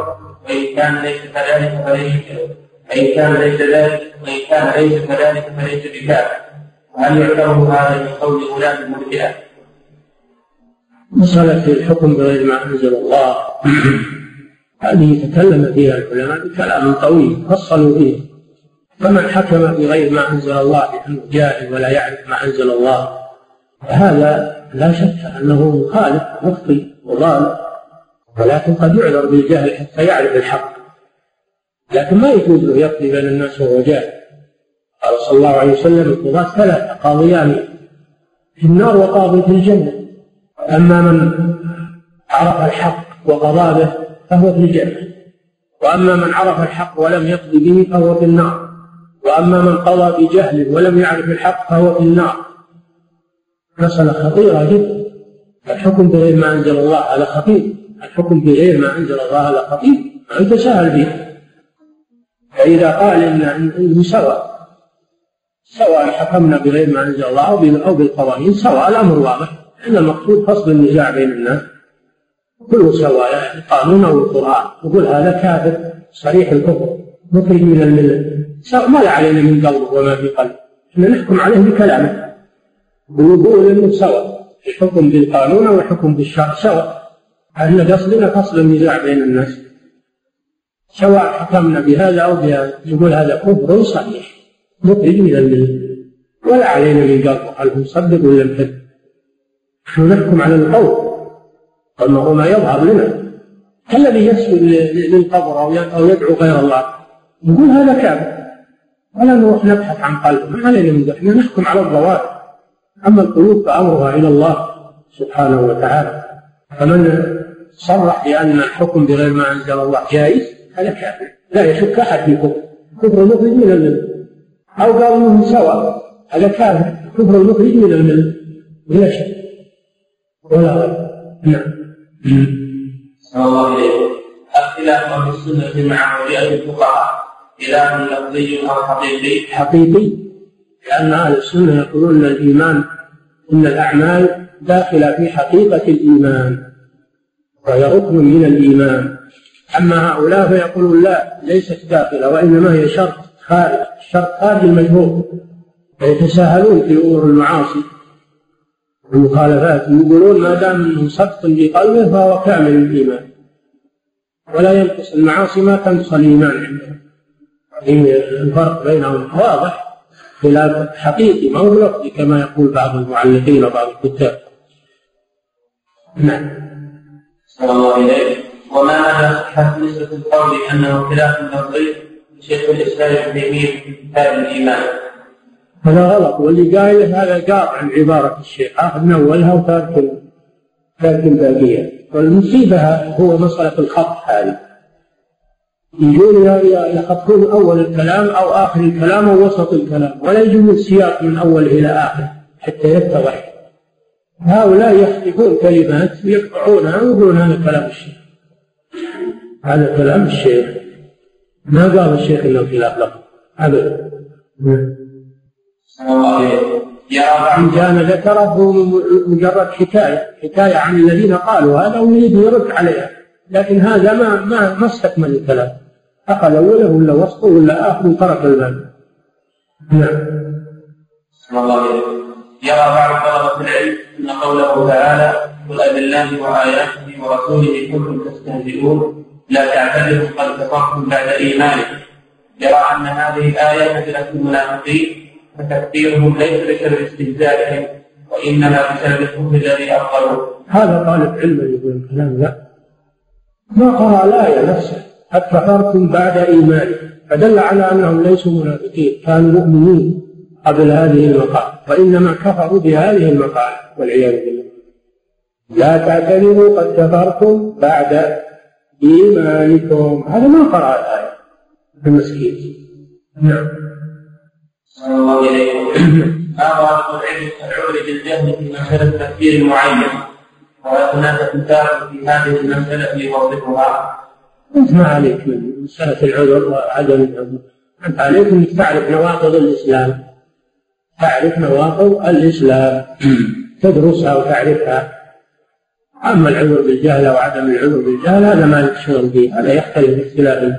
وإن كان ليس كذلك فلا يكفر، فإن كان ليس ذلك وإن كان ليس كذلك فليس بكافر. وهل يعتبر هذا من قول أولئك المبتدعة؟ مسألة الحكم بغير ما أنزل الله هذه تكلم فيها العلماء بكلام طويل فصلوا فيه، فمن حكم بغير ما أنزل الله بأنه جاهل ولا يعرف ما أنزل الله فهذا لا شك أنه مخالف مخطئ وضال، ولكن قد يعذر بالجهل حتى يعرف الحق، لكن ما يجوز له يقضي بين الناس وهو جاهل. قال صلى الله عليه وسلم: القضاة ثلاثة، قاضيان في النار وقاضي في الجنة، أما من عرف الحق وقضى به فهو في الجنة، وأما من عرف الحق ولم يقض به فهو في النار، وأما من قضى بجهل ولم يعرف الحق فهو في النار. مسألة خطيرة جدا. الحكم بغير ما أنزل الله على خطير، الحكم بغير ما أنزل الله على خطير ما يتساهل به. فإذا قال إن سواء سواء حكمنا بغير ما أنزل الله أو بالقوانين سواء، الأمر واضح إن المقصود فصل النزاع بين الناس كله سواء، القانون أو القرآن. يقول هذا كافر صريح الكفر مخرج من الملة، ما لا علينا من قلبه وما في قلبه، إحنا نحكم عليه بكلامه ونقول إنه سواء، الحكم بالقانون والحكم بالشرع سواء، إحنا قصدنا فصل النزاع بين الناس سواء حكمنا بهذا أو بهذا. يقول هذا كفر صريح مخرج من الملة ولا علينا من قلبه، هل هو مصدق ولا مكذب، نحن نحكم على القول وما ما يظهر لنا. الذي يسجد للقبر أو يدعو غير الله نقول هذا كافر ولا نروح نبحث عن قلبه، ما علينا من ذلك، نحكم على الظواهر، أما القلوب فأمرها إلى الله سبحانه وتعالى. فمن صرح بأن الحكم بغير ما أنزل الله جائز هذا كافر لا يشك أحد في كفر كفر مخرج من الملة، أو قالوا من سواء هذا كافر كفر مخرج من الملة بلا شك ولا غير. نعم. صلى الله عليه وسلم. اختلاف أهل السنة مع أولياء الفقهاء خلاف لفظي أو حقيقي؟ حقيقي، لأن أهل السنة يقولون الإيمان إن الأعمال داخلة في حقيقة الإيمان وهي ركن من الإيمان، أما هؤلاء فيقولون لا ليست داخلة وإنما هي شرط خارج، شرط خارج المجهول، فيتساهلون في أمور المعاصي المخالفات، يقولون ما دام صدق بقلبه فهو كامل الايمان ولا ينقص المعاصي ما تنقص الايمان عندهم. الفرق بينهم واضح، خلاف حقيقي ما هو لفظي كما يقول بعض المعلقين وبعض الكتاب. نعم. صلى الله عليه. وما على صحه نسبه القول انه خلاف لفظي لشيخ الاسلام ابن تيميه في كتاب الايمان؟ هذا غلط، واللي قايله هذا قاطع عن عبارة الشيخ، أخذ من أولها وتارك الباقية. والمصيبة هو مسألة الخط هذه، يجون يخطون أول الكلام أو آخر الكلام أو وسط الكلام، ولا يجون السياق من أول إلى آخر حتى يتضح. هؤلاء يخطئون كلمات ويقطعونها ويقولون هذا كلام الشيخ، هذا كلام الشيخ، ما قال الشيخ إلا خلاف لفظ أبدا. إن كان ذكره مجرد حكاية حكاية عن الذين قالوا هذا ويريد يرد عليها، لكن هذا ما ما ما استكمل الكلام، أقل أوله ولا وسطه ولا آخره طرف الباب. نعم. صلى الله عليه وسلم. يرى بعض طلبة العلم أن قوله تعالى قل أبالله وآياته ورسوله كنتم تستهزئون لا تعتذروا قد كفرتم بعد إيمانكم، يرى أن هذه الآية نزلت في المنافقين فتكبيرهم ليس بسبب استهزائهم وإنما بسبب الكفر الذي أبطلوا. هذا طالب علم يقول الكلام لا، ما قرأ الآية نفسها قد كفرتم بعد إيمانكم، فدل على أنهم ليسوا منافقين، كانوا مؤمنين قبل هذه المقالة وإنما كفروا بهذه المقالة والعياذ بالله. لا تعتذروا قد كفرتم بعد إيمانكم، هذا ما قرأ الآية المسكين. نعم. صلى الله عليه وسلم. ما ضابط العلم العلم بالجهل في مسألة تفسير معين؟ وهل هناك كتاب في هذه المسألة يوضحها؟ أنت ما عليك من مسألة العذر وعدم العذر، أنت عليك أنك تعرف نواقض الإسلام، تعرف نواقض الإسلام تدرسها وتعرفها. أما العذر بالجهل وعدم العذر بالجهل هذا ما نشتغل به، هذا يختلف اختلاف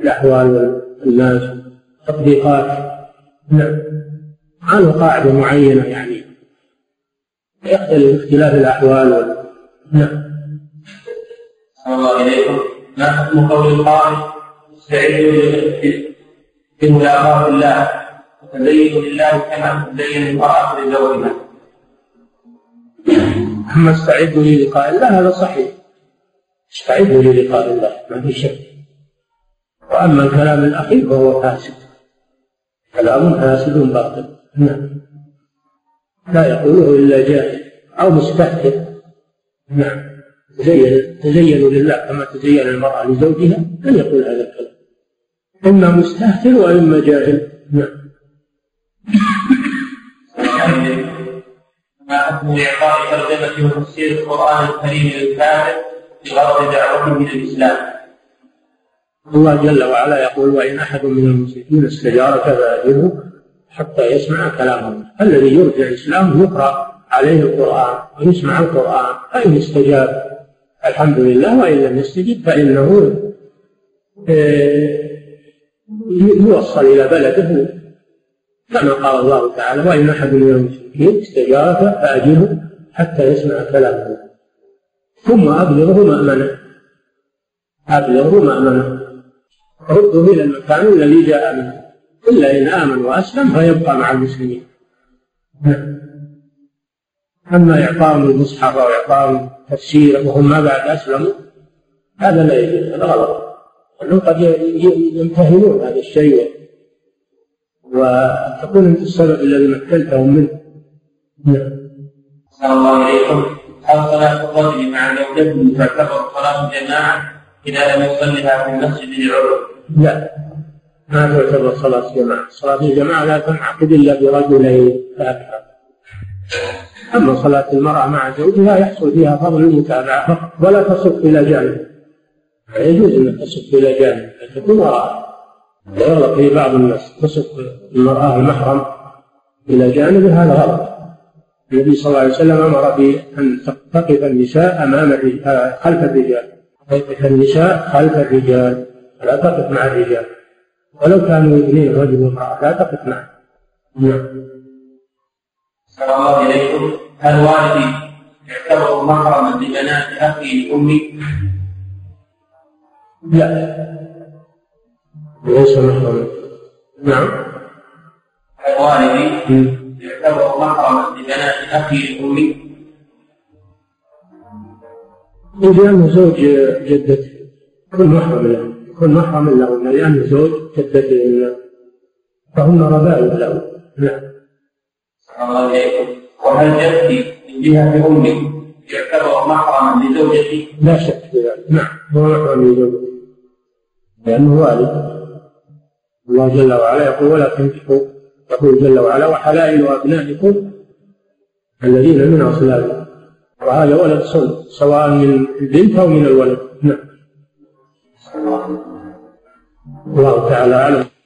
الأحوال الناس تطبيقات نعم عن قاعدة معينة يعني يختلف اختلاف الأحوال. نعم صلى الله إليكم. ما حكم قول القائل استعينوا بملاقاة الله وتزينوا لله كما تزين المرأة لزوجها؟ أما استعدوا للقاء الله هذا صحيح، استعدوا للقاء الله ما في شك. وأما الكلام الأخير فهو فاسد، كلام فاسد باطل نعم لا يقوله إلا جاهل أو مستهتر. نعم تزينوا لله كما تزين المرأة لزوجها لن يقول هذا الكلام، إما مستهتر وإما جاهل. نعم ما حكم إعطاء ترجمة وتفسير القرآن الكريم للكافر بغرض دعوته إلى الإسلام؟ الله جل وعلا يقول وإن أحد من المشركين استجارك فأجره حتى يسمع كلامهم. الذي يرجع الإسلام يقرأ عليه القرآن ويسمع القرآن، فإن استجاب الحمد لله، وإن لم يستجب فإنه يوصل إلى بلده كما قال الله تعالى وإن أحد من المشركين استجارك فأجره حتى يسمع كلامه ثم أبلغه مأمنه أبلغه مأمنه رده إلى المكان الذي جاء منه، إلا إن آمن وأسلم فيبقى مع المسلمين. أما إعطاهم المصحف أو إعطاهم تفسير وهم ما بعد أسلموا هذا لا يجوز، هذا غلط، أنهم قد يمتهنون هذا الشيء وتكون أنت السبب الذي مكنتهم منه. نعم صلى الله عليكم. هل صلاة الرجل مع زوجته تعتبر صلاة جماعة إذا لم يصلها في المسجد العرض؟ لا، ما تعتبر صلاة جماعة. صلاة الجماعة لا تنعقد إلا برجلين فأكثر. أما صلاة المرأة مع زوجها يحصل فيها فضل المتابعة فقط ولا تصف إلى جانب، لا يجوز أن تصف إلى جانب فتكون وراء. يغلق في بعض الناس تصف المرأة المحرم إلى جانب، هذا غلط. النبي صلى الله عليه وسلم أمر بأن تقف النساء أمام خلف الرجال، تقف النساء خلف الرجال، لا تقف مع الرجال ولو كانوا اثنين رجل وامرأة لا تقف معه. نعم صلى الله عليكم. هل والدي يعتبر محرما لبنات أخي أمي؟ لا ليس محرما. نعم هل والدي يعتبر محرما لبنات أخي أمي؟ لأنه زوج جدته يكون محرما له، يكون محرما له لأنه زوج جدته فهم ربائب له. نعم الله عليكم. وهل جدتي من جهة أمي يعتبر محرما لزوجتي؟ لا شك في ذلك، نعم هو محرم لزوجتي لأنه والد. الله جل وعلا يقول ولا تنكحوا، يقول جل وعلا وحلائل أبنائكم الذين من أصلابكم، وهذا ولد صلب سواء من البنت أو من الولد. نعم الله تعالى أعلم.